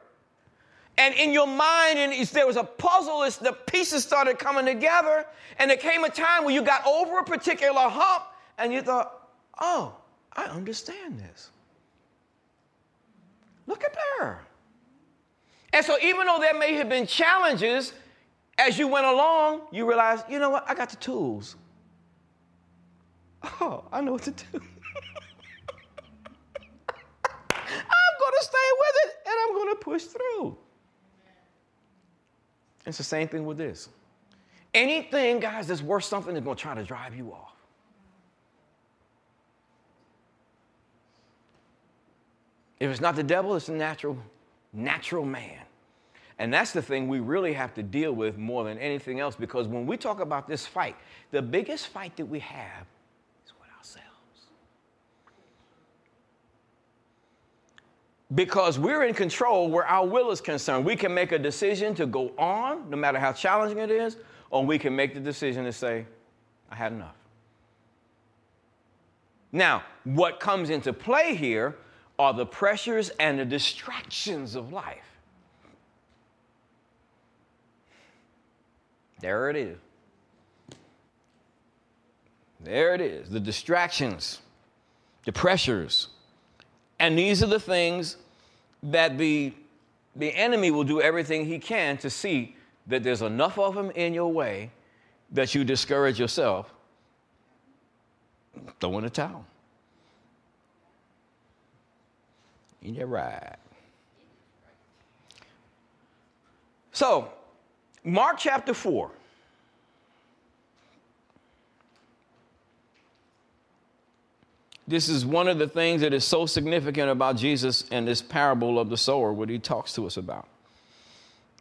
And in your mind, and there was a puzzle, as the pieces started coming together, and there came a time where you got over a particular hump, and you thought, oh, I understand this. Look at her. And so even though there may have been challenges, as you went along, you realized, you know what, I got the tools. Oh, I know what to do. I'm going to stay with it, and I'm going to push through. It's the same thing with this. Anything, guys, that's worth something is going to try to drive you off. If it's not the devil, it's the natural man. And that's the thing we really have to deal with more than anything else, because when we talk about this fight, the biggest fight that we have is with ourselves. Because we're in control where our will is concerned. We can make a decision to go on, no matter how challenging it is, or we can make the decision to say, I had enough. Now, what comes into play here are the pressures and the distractions of life. There it is. There it is. The distractions, the pressures. And these are the things that the enemy will do everything he can to see that there's enough of them in your way that you discourage yourself. Throw in the towel. You're right. So, Mark chapter 4. This is one of the things that is so significant about Jesus and this parable of the sower, what he talks to us about.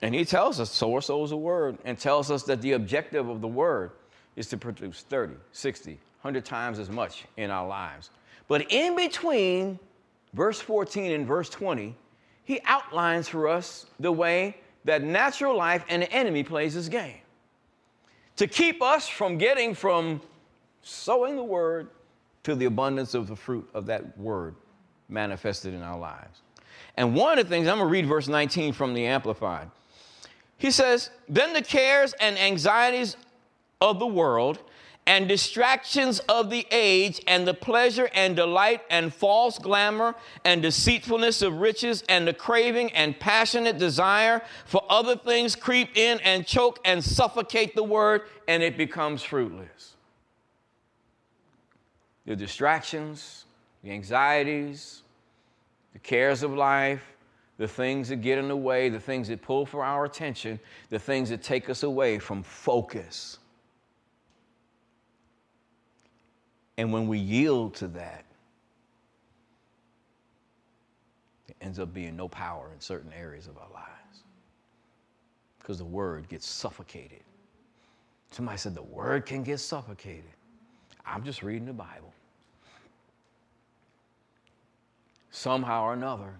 And he tells us, sower sows a word, and tells us that the objective of the word is to produce 30, 60, 100 times as much in our lives. But in between verse 14 and verse 20, he outlines for us the way that natural life and the enemy plays this game. To keep us from getting from sowing the word to the abundance of the fruit of that word manifested in our lives. And one of the things, I'm going to read verse 19 from the Amplified. He says, then the cares and anxieties of the world and distractions of the age, and the pleasure and delight and false glamour and deceitfulness of riches, and the craving and passionate desire for other things creep in and choke and suffocate the word, and it becomes fruitless. The distractions, the anxieties, the cares of life, the things that get in the way, the things that pull for our attention, the things that take us away from focus. And when we yield to that, there ends up being no power in certain areas of our lives because the word gets suffocated. Somebody said the word can get suffocated. I'm just reading the Bible. Somehow or another,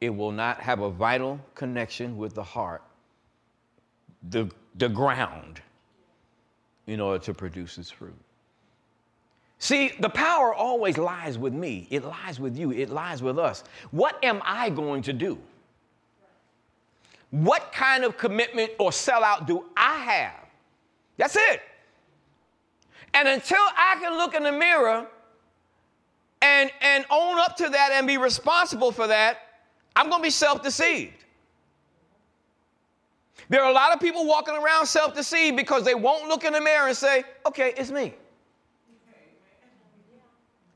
it will not have a vital connection with the heart, the ground, in order to produce its fruit. See, the power always lies with me. It lies with you. It lies with us. What am I going to do? What kind of commitment or sellout do I have That's it. And until I can look in the mirror and own up to that and be responsible for that, I'm going to be self-deceived. There are a lot of people walking around self-deceived because they won't look in the mirror and say, okay, it's me.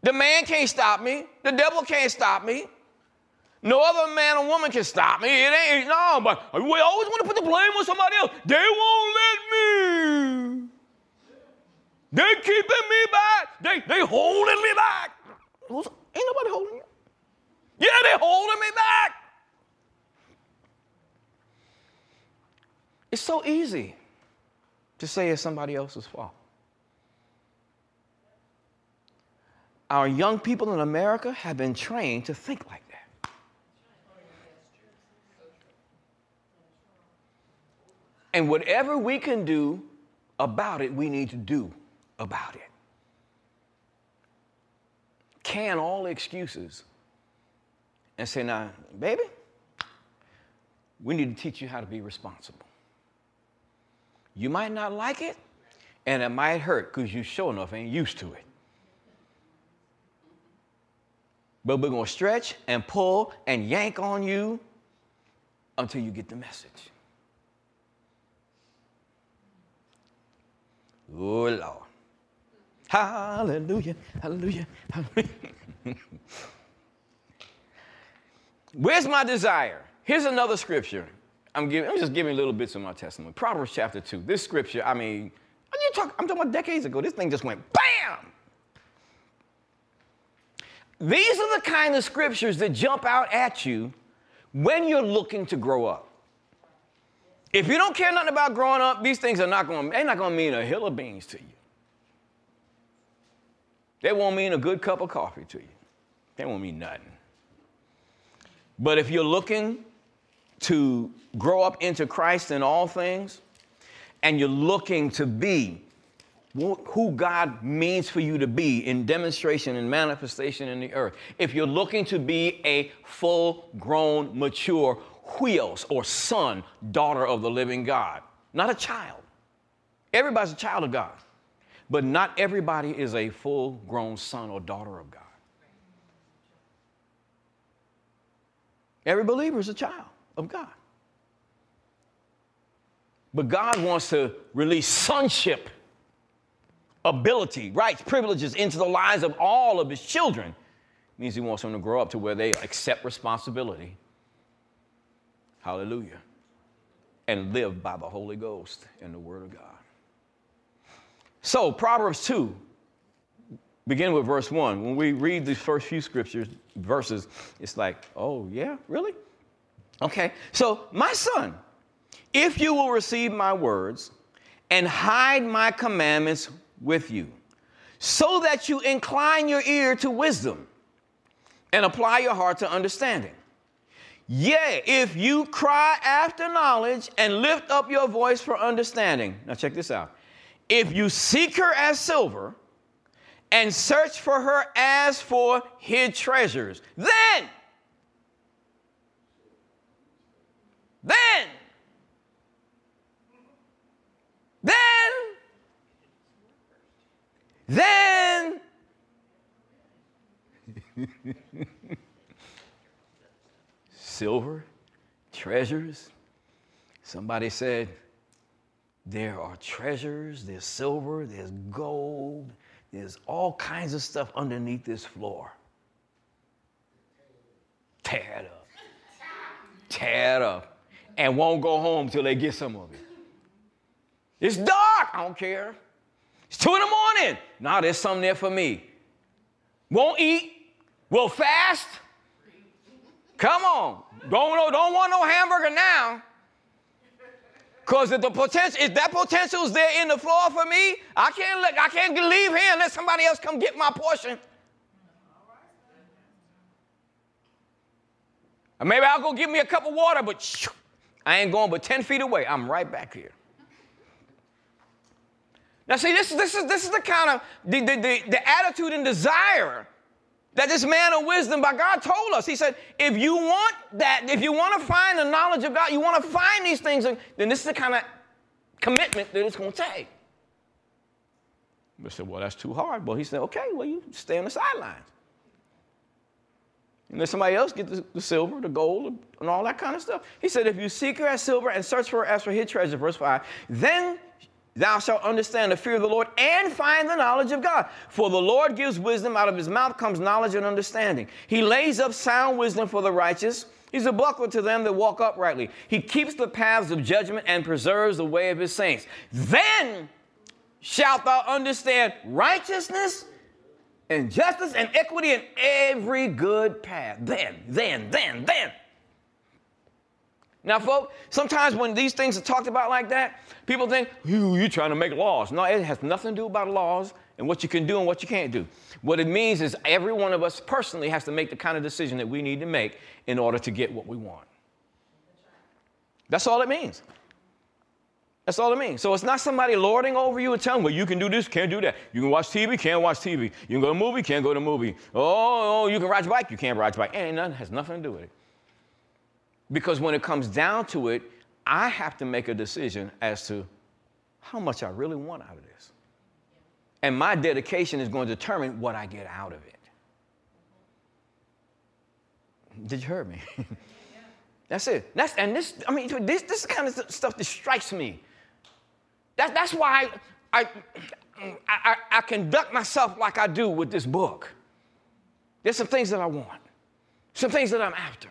The man can't stop me. The devil can't stop me. No other man or woman can stop me. It ain't, no, but we always want to put the blame on somebody else. They won't let me. They're keeping me back. They holding me back. Ain't nobody holding you. Yeah, they're holding me back. It's so easy to say it's somebody else's fault. Our young people in America have been trained to think like that. And whatever we can do about it, we need to do about it. Can all excuses and say, now, baby, we need to teach you how to be responsible. You might not like it, and it might hurt because you sure enough ain't used to it. But we're going to stretch and pull and yank on you until you get the message. Oh, Lord. Hallelujah, hallelujah, hallelujah. Where's my desire? Here's another scripture. I'm just giving little bits of my testimony. Proverbs chapter 2. This scripture, I'm talking about decades ago. This thing just went bam! These are the kind of scriptures that jump out at you when you're looking to grow up. If you don't care nothing about growing up, these things are not going to mean a hill of beans to you. They won't mean a good cup of coffee to you. They won't mean nothing. But if you're looking to grow up into Christ in all things, and you're looking to be who God means for you to be in demonstration and manifestation in the earth. If you're looking to be a full-grown, mature huios, or son, daughter of the living God, not a child. Everybody's a child of God, but not everybody is a full-grown son or daughter of God. Every believer is a child of God. But God wants to release sonship ability, rights, privileges into the lives of all of his children. It means he wants them to grow up to where they accept responsibility. Hallelujah. And live by the Holy Ghost and the Word of God. So Proverbs 2, begin with verse 1. When we read these first few scriptures, verses, it's like, oh yeah, really? Okay, so my son, if you will receive my words and hide my commandments with you, so that you incline your ear to wisdom and apply your heart to understanding. Yea, if you cry after knowledge and lift up your voice for understanding. Now check this out. If you seek her as silver and search for her as for hid treasures, then silver, treasures. Somebody said, there are treasures, there's silver, there's gold, there's all kinds of stuff underneath this floor. Tear it up. Tear it up. And won't go home till they get some of it. It's dark. I don't care. It's 2 a.m. Now there's something there for me. Won't eat. Will fast. Come on. Don't want no hamburger now. Because if that potential is there in the floor for me, I can't leave here and let somebody else come get my portion. Or maybe I'll go give me a cup of water, but I ain't going but 10 feet away. I'm right back here. Now, see, this is the kind of the attitude and desire that this man of wisdom by God told us. He said, if you want that, if you want to find the knowledge of God, you want to find these things, then this is the kind of commitment that it's going to take. They said, well, that's too hard. Well, he said, okay, well, you stay on the sidelines. And let somebody else get the silver, the gold, and all that kind of stuff. He said, if you seek her as silver and search for her as for hid treasure, verse 5, then thou shalt understand the fear of the Lord and find the knowledge of God. For the Lord gives wisdom. Out of his mouth comes knowledge and understanding. He lays up sound wisdom for the righteous. He's a buckler to them that walk uprightly. He keeps the paths of judgment and preserves the way of his saints. Then shalt thou understand righteousness and justice and equity and every good path. Then. Now, folks, sometimes when these things are talked about like that, people think, you're trying to make laws. No, it has nothing to do about laws and what you can do and what you can't do. What it means is every one of us personally has to make the kind of decision that we need to make in order to get what we want. That's all it means. That's all it means. So it's not somebody lording over you and telling, well, you can do this, can't do that. You can watch TV, can't watch TV. You can go to a movie, can't go to a movie. Oh, you can ride your bike, you can't ride your bike. And it has nothing to do with it. Because when it comes down to it, I have to make a decision as to how much I really want out of this. And my dedication is going to determine what I get out of it. Did you hear me? That's it. This kind of stuff that strikes me. That's why I conduct myself like I do with this book. There's some things that I want, some things that I'm after.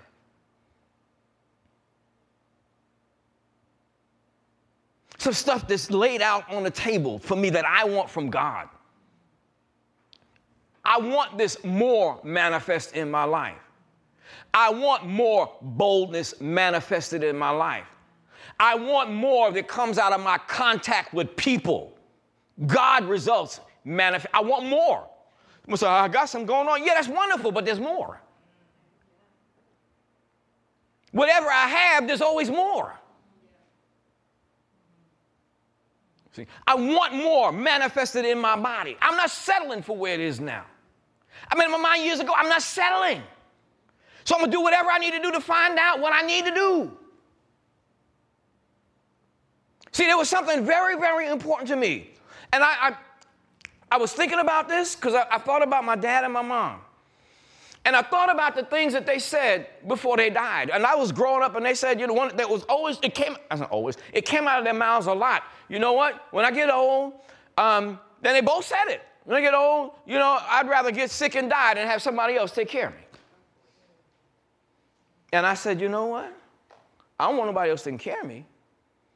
Some stuff that's laid out on the table for me that I want from God. I want this more manifest in my life. I want more boldness manifested in my life. I want more that comes out of my contact with people. God results manifest. I want more. So I got some going on. Yeah, that's wonderful, but there's more. Whatever I have, there's always more. See, I want more manifested in my body. I'm not settling for where it is now. I made up my mind years ago. I'm not settling. So I'm going to do whatever I need to do to find out what I need to do. See, there was something very, very important to me. And I was thinking about this because I thought about my dad and my mom. And I thought about the things that they said before they died. And I was growing up and they said, you know, one that was always, it came out of their mouths a lot. You know what? When I get old, then they both said it. When I get old, you know, I'd rather get sick and die than have somebody else take care of me. And I said, you know what? I don't want nobody else taking care of me,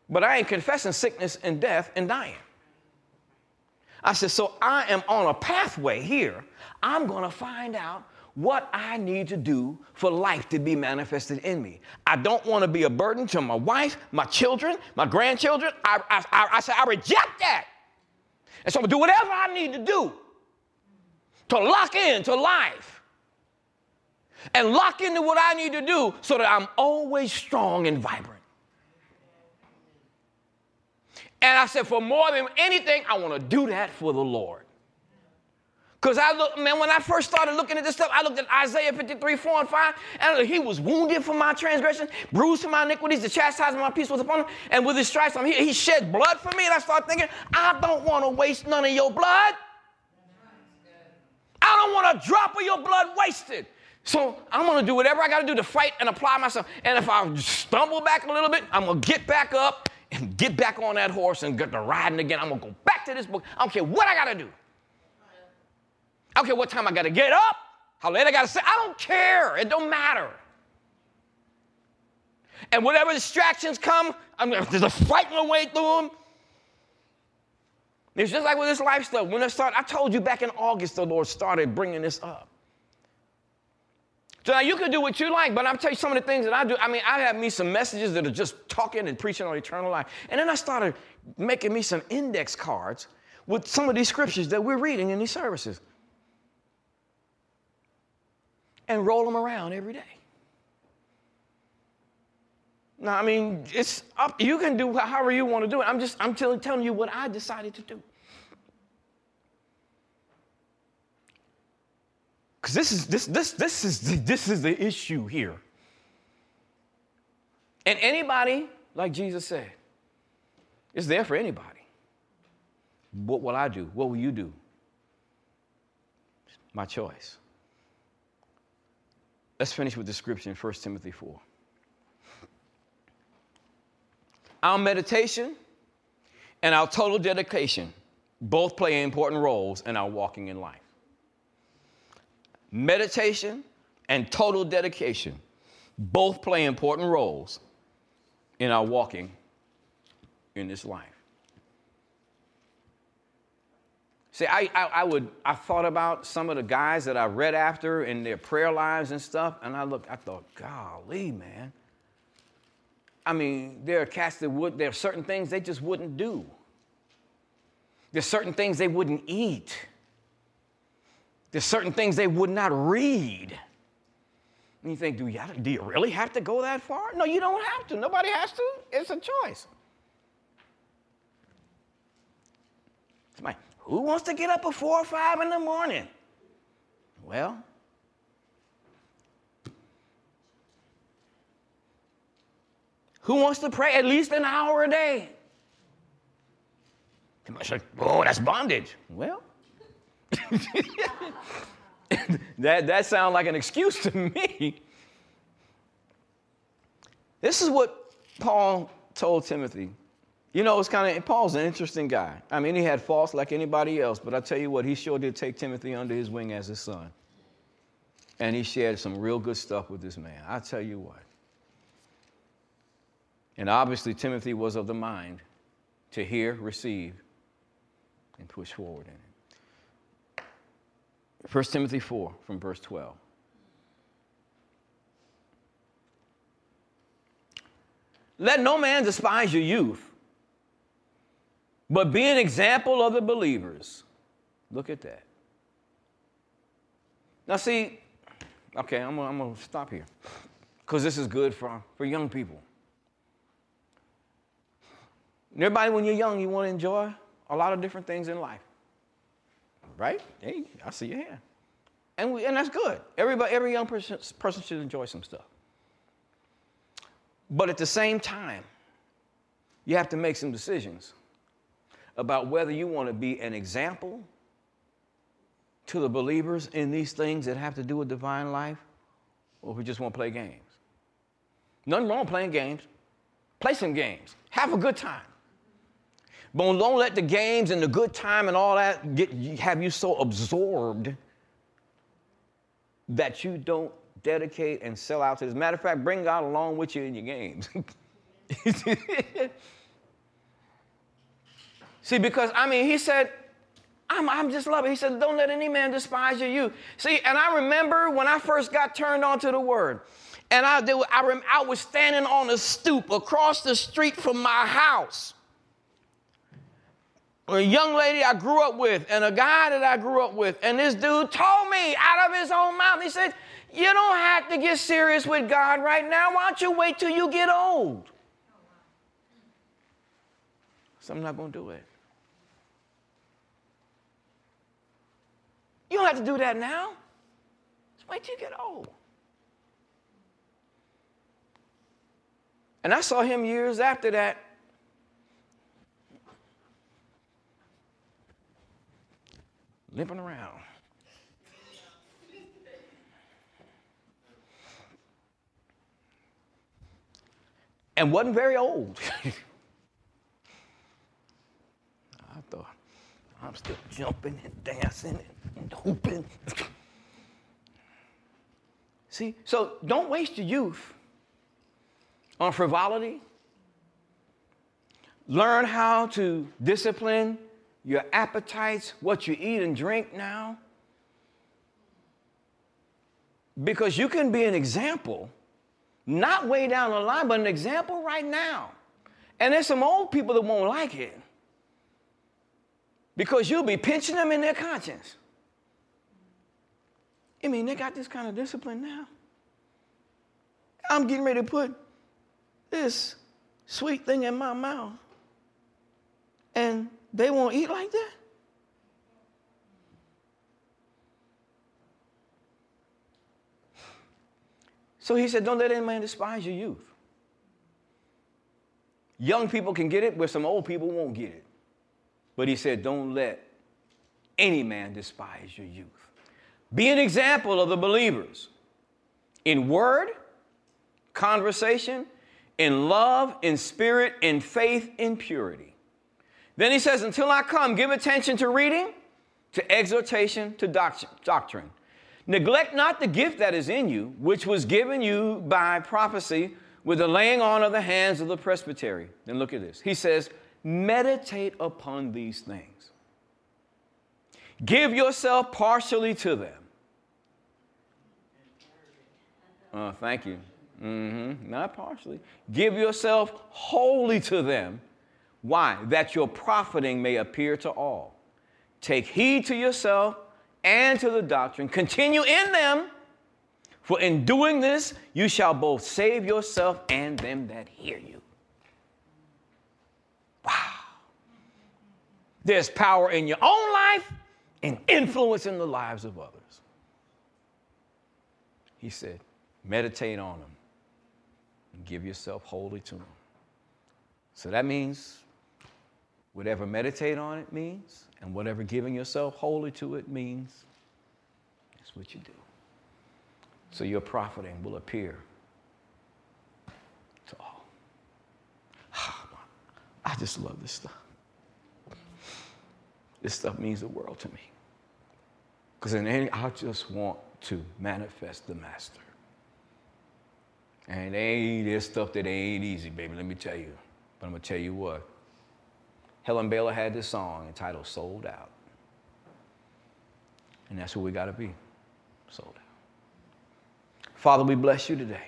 but I ain't confessing sickness and death and dying. I said, so I am on a pathway here. I'm going to find out what I need to do for life to be manifested in me. I don't want to be a burden to my wife, my children, my grandchildren. I said, I reject that. And so I'm going to do whatever I need to do to lock in to life. And lock into what I need to do so that I'm always strong and vibrant. And I said, for more than anything, I want to do that for the Lord. Because when I first started looking at this stuff, I looked at Isaiah 53, 4 and 5, and he was wounded for my transgression, bruised for my iniquities, the chastisement of my peace was upon him, and with his stripes I'm healed. He shed blood for me, and I started thinking, I don't want to waste none of your blood. I don't want a drop of your blood wasted. So I'm going to do whatever I got to do to fight and apply myself. And if I stumble back a little bit, I'm going to get back up and get back on that horse and get to riding again. I'm going to go back to this book. I don't care what I got to do. I don't care what time I got to get up, how late I got to sit. I don't care. It don't matter. And whatever distractions come, I'm just fighting my way through them. It's just like with this life stuff. When it started, I told you back in August, the Lord started bringing this up. So now you can do what you like, but I'll tell you some of the things that I do. I have me some messages that are just talking and preaching on eternal life. And then I started making me some index cards with some of these scriptures that we're reading in these services. And roll them around every day. Now, it's up. You can do however you want to do it. I'm telling you what I decided to do. Because this is the issue here. And anybody, like Jesus said, is there for anybody. What will I do? What will you do? My choice. Let's finish with the scripture in 1 Timothy 4. Our meditation and our total dedication both play important roles in our walking in life. Meditation and total dedication both play important roles in our walking in this life. See, I thought about some of the guys that I read after in their prayer lives and stuff, and I thought, golly, man. I mean, there are cats that there are certain things they just wouldn't do. There's certain things they wouldn't eat. There's certain things they would not read. And you think, do you really have to go that far? No, you don't have to. Nobody has to. It's a choice. Somebody, who wants to get up at 4 or 5 in the morning? Well, who wants to pray at least an hour a day? Somebody's like, oh, that's bondage. Well, that sounds like an excuse to me. This is what Paul told Timothy. You know, Paul's an interesting guy. I mean, he had faults like anybody else, but I tell you what, he sure did take Timothy under his wing as his son. And he shared some real good stuff with this man. I tell you what. And obviously, Timothy was of the mind to hear, receive, and push forward in it. 1 Timothy 4, from verse 12. Let no man despise your youth, but be an example of the believers. Look at that. Now see, okay, I'm going to stop here because this is good for young people. Everybody, when you're young, you want to enjoy a lot of different things in life, right? Hey, I see your hand. And that's good. Every young person should enjoy some stuff. But at the same time, you have to make some decisions about whether you want to be an example to the believers in these things that have to do with divine life, or if we just want to play games. Nothing wrong with playing games. Play some games. Have a good time. But don't let the games and the good time and all that have you so absorbed that you don't dedicate and sell out to this. Matter of fact, bring God along with you in your games. See, because, I mean, he said, I'm just loving. He said, don't let any man despise your youth. See, and I remember when I first got turned on to the word, and I was standing on a stoop across the street from my house. A young lady I grew up with and a guy that I grew up with, and this dude told me out of his own mouth, he said, you don't have to get serious with God right now. Why don't you wait till you get old? So I'm not going to do it. You don't have to do that now. Just wait till you get old. And I saw him years after that. Limping around. And wasn't very old. I thought, I'm still jumping and dancing and hooping. See, so don't waste your youth on frivolity. Learn how to discipline your appetites, what you eat and drink now. Because you can be an example, not way down the line, but an example right now. And there's some old people that won't like it because you'll be pinching them in their conscience. I mean, they got this kind of discipline now. I'm getting ready to put this sweet thing in my mouth, and they won't eat like that? So he said, don't let any man despise your youth. Young people can get it, but some old people won't get it. But he said, don't let any man despise your youth. Be an example of the believers in word, conversation, in love, in spirit, in faith, in purity. Then he says, until I come, give attention to reading, to exhortation, to doctrine. Neglect not the gift that is in you, which was given you by prophecy with the laying on of the hands of the presbytery. Then look at this. He says, meditate upon these things. Give yourself partially to them. Oh, thank you. Not partially. Give yourself wholly to them. Why? That your profiting may appear to all. Take heed to yourself and to the doctrine. Continue in them, for in doing this, you shall both save yourself and them that hear you. Wow. There's power in your own life and influence in the lives of others. He said, meditate on them and give yourself wholly to them. So that means whatever meditate on it means, and whatever giving yourself wholly to it means, that's what you do. So your profiting will appear to all. Oh, I just love this stuff. This stuff means the world to me. Because in any, I just want to manifest the master. And there's stuff that ain't easy, baby, let me tell you. But I'm going to tell you what. Helen Baylor had this song entitled Sold Out. And that's where we got to be, sold out. Father, we bless you today.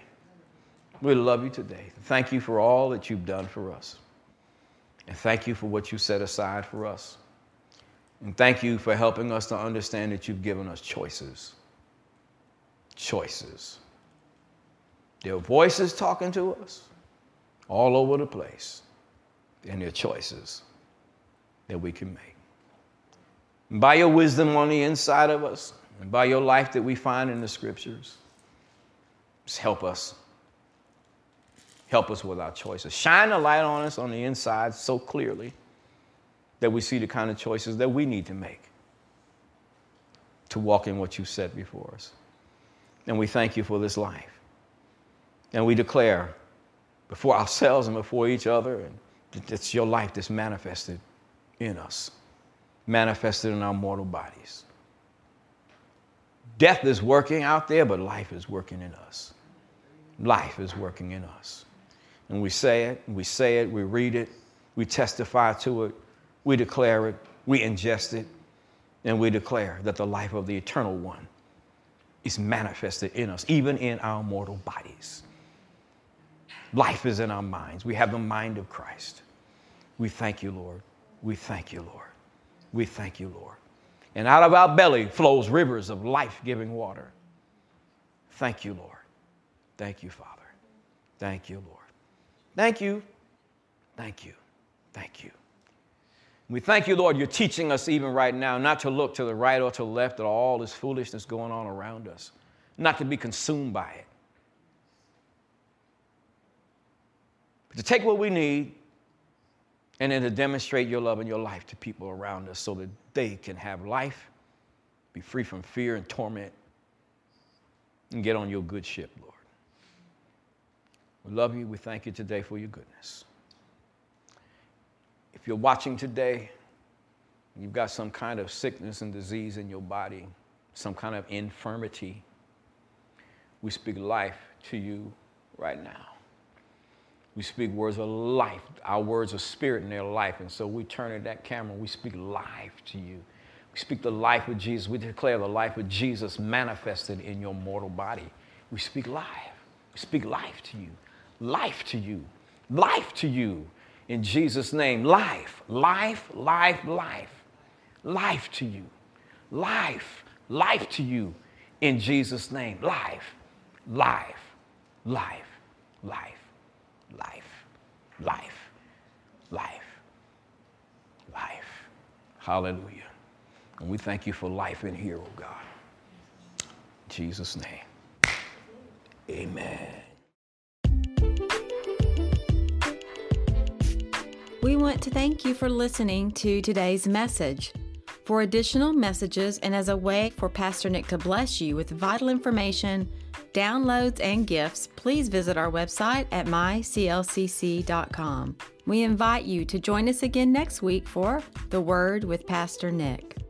We love you today. Thank you for all that you've done for us. And thank you for what you set aside for us. And thank you for helping us to understand that you've given us choices. Choices. There are voices talking to us all over the place. And their choices that we can make. And by your wisdom on the inside of us, and by your life that we find in the scriptures, just help us. Help us with our choices. Shine a light on us on the inside so clearly that we see the kind of choices that we need to make to walk in what you set before us. And we thank you for this life. And we declare before ourselves and before each other and it's your life that's manifested in us, manifested in our mortal bodies. Death is working out there, but life is working in us. Life is working in us. And we say it, we read it, we testify to it, we declare it, we ingest it, and we declare that the life of the eternal one is manifested in us, even in our mortal bodies. Life is in our minds. We have the mind of Christ. We thank you, Lord. We thank you, Lord. We thank you, Lord. And out of our belly flows rivers of life-giving water. Thank you, Lord. Thank you, Father. Thank you, Lord. Thank you. Thank you. Thank you. We thank you, Lord. You're teaching us even right now not to look to the right or to the left at all this foolishness going on around us, not to be consumed by it. To take what we need and then to demonstrate your love and your life to people around us so that they can have life, be free from fear and torment, and get on your good ship, Lord. We love you. We thank you today for your goodness. If you're watching today, you've got some kind of sickness and disease in your body, some kind of infirmity, we speak life to you right now. We speak words of life. Our words are spirit and they're life. And so we turn at that camera and we speak life to you. We speak the life of Jesus. We declare the life of Jesus manifested in your mortal body. We speak life. We speak life to you. Life to you. Life to you. In Jesus' name, life. Life, life, life. Life to you. Life. Life to you. In Jesus' name, life. Life. Life. Life. Life, life, life, life. Hallelujah. And we thank you for life in here, oh God. In Jesus' name. Amen. We want to thank you for listening to today's message. For additional messages and as a way for Pastor Nick to bless you with vital information, downloads, and gifts, please visit our website at myclcc.com. We invite you to join us again next week for The Word with Pastor Nick.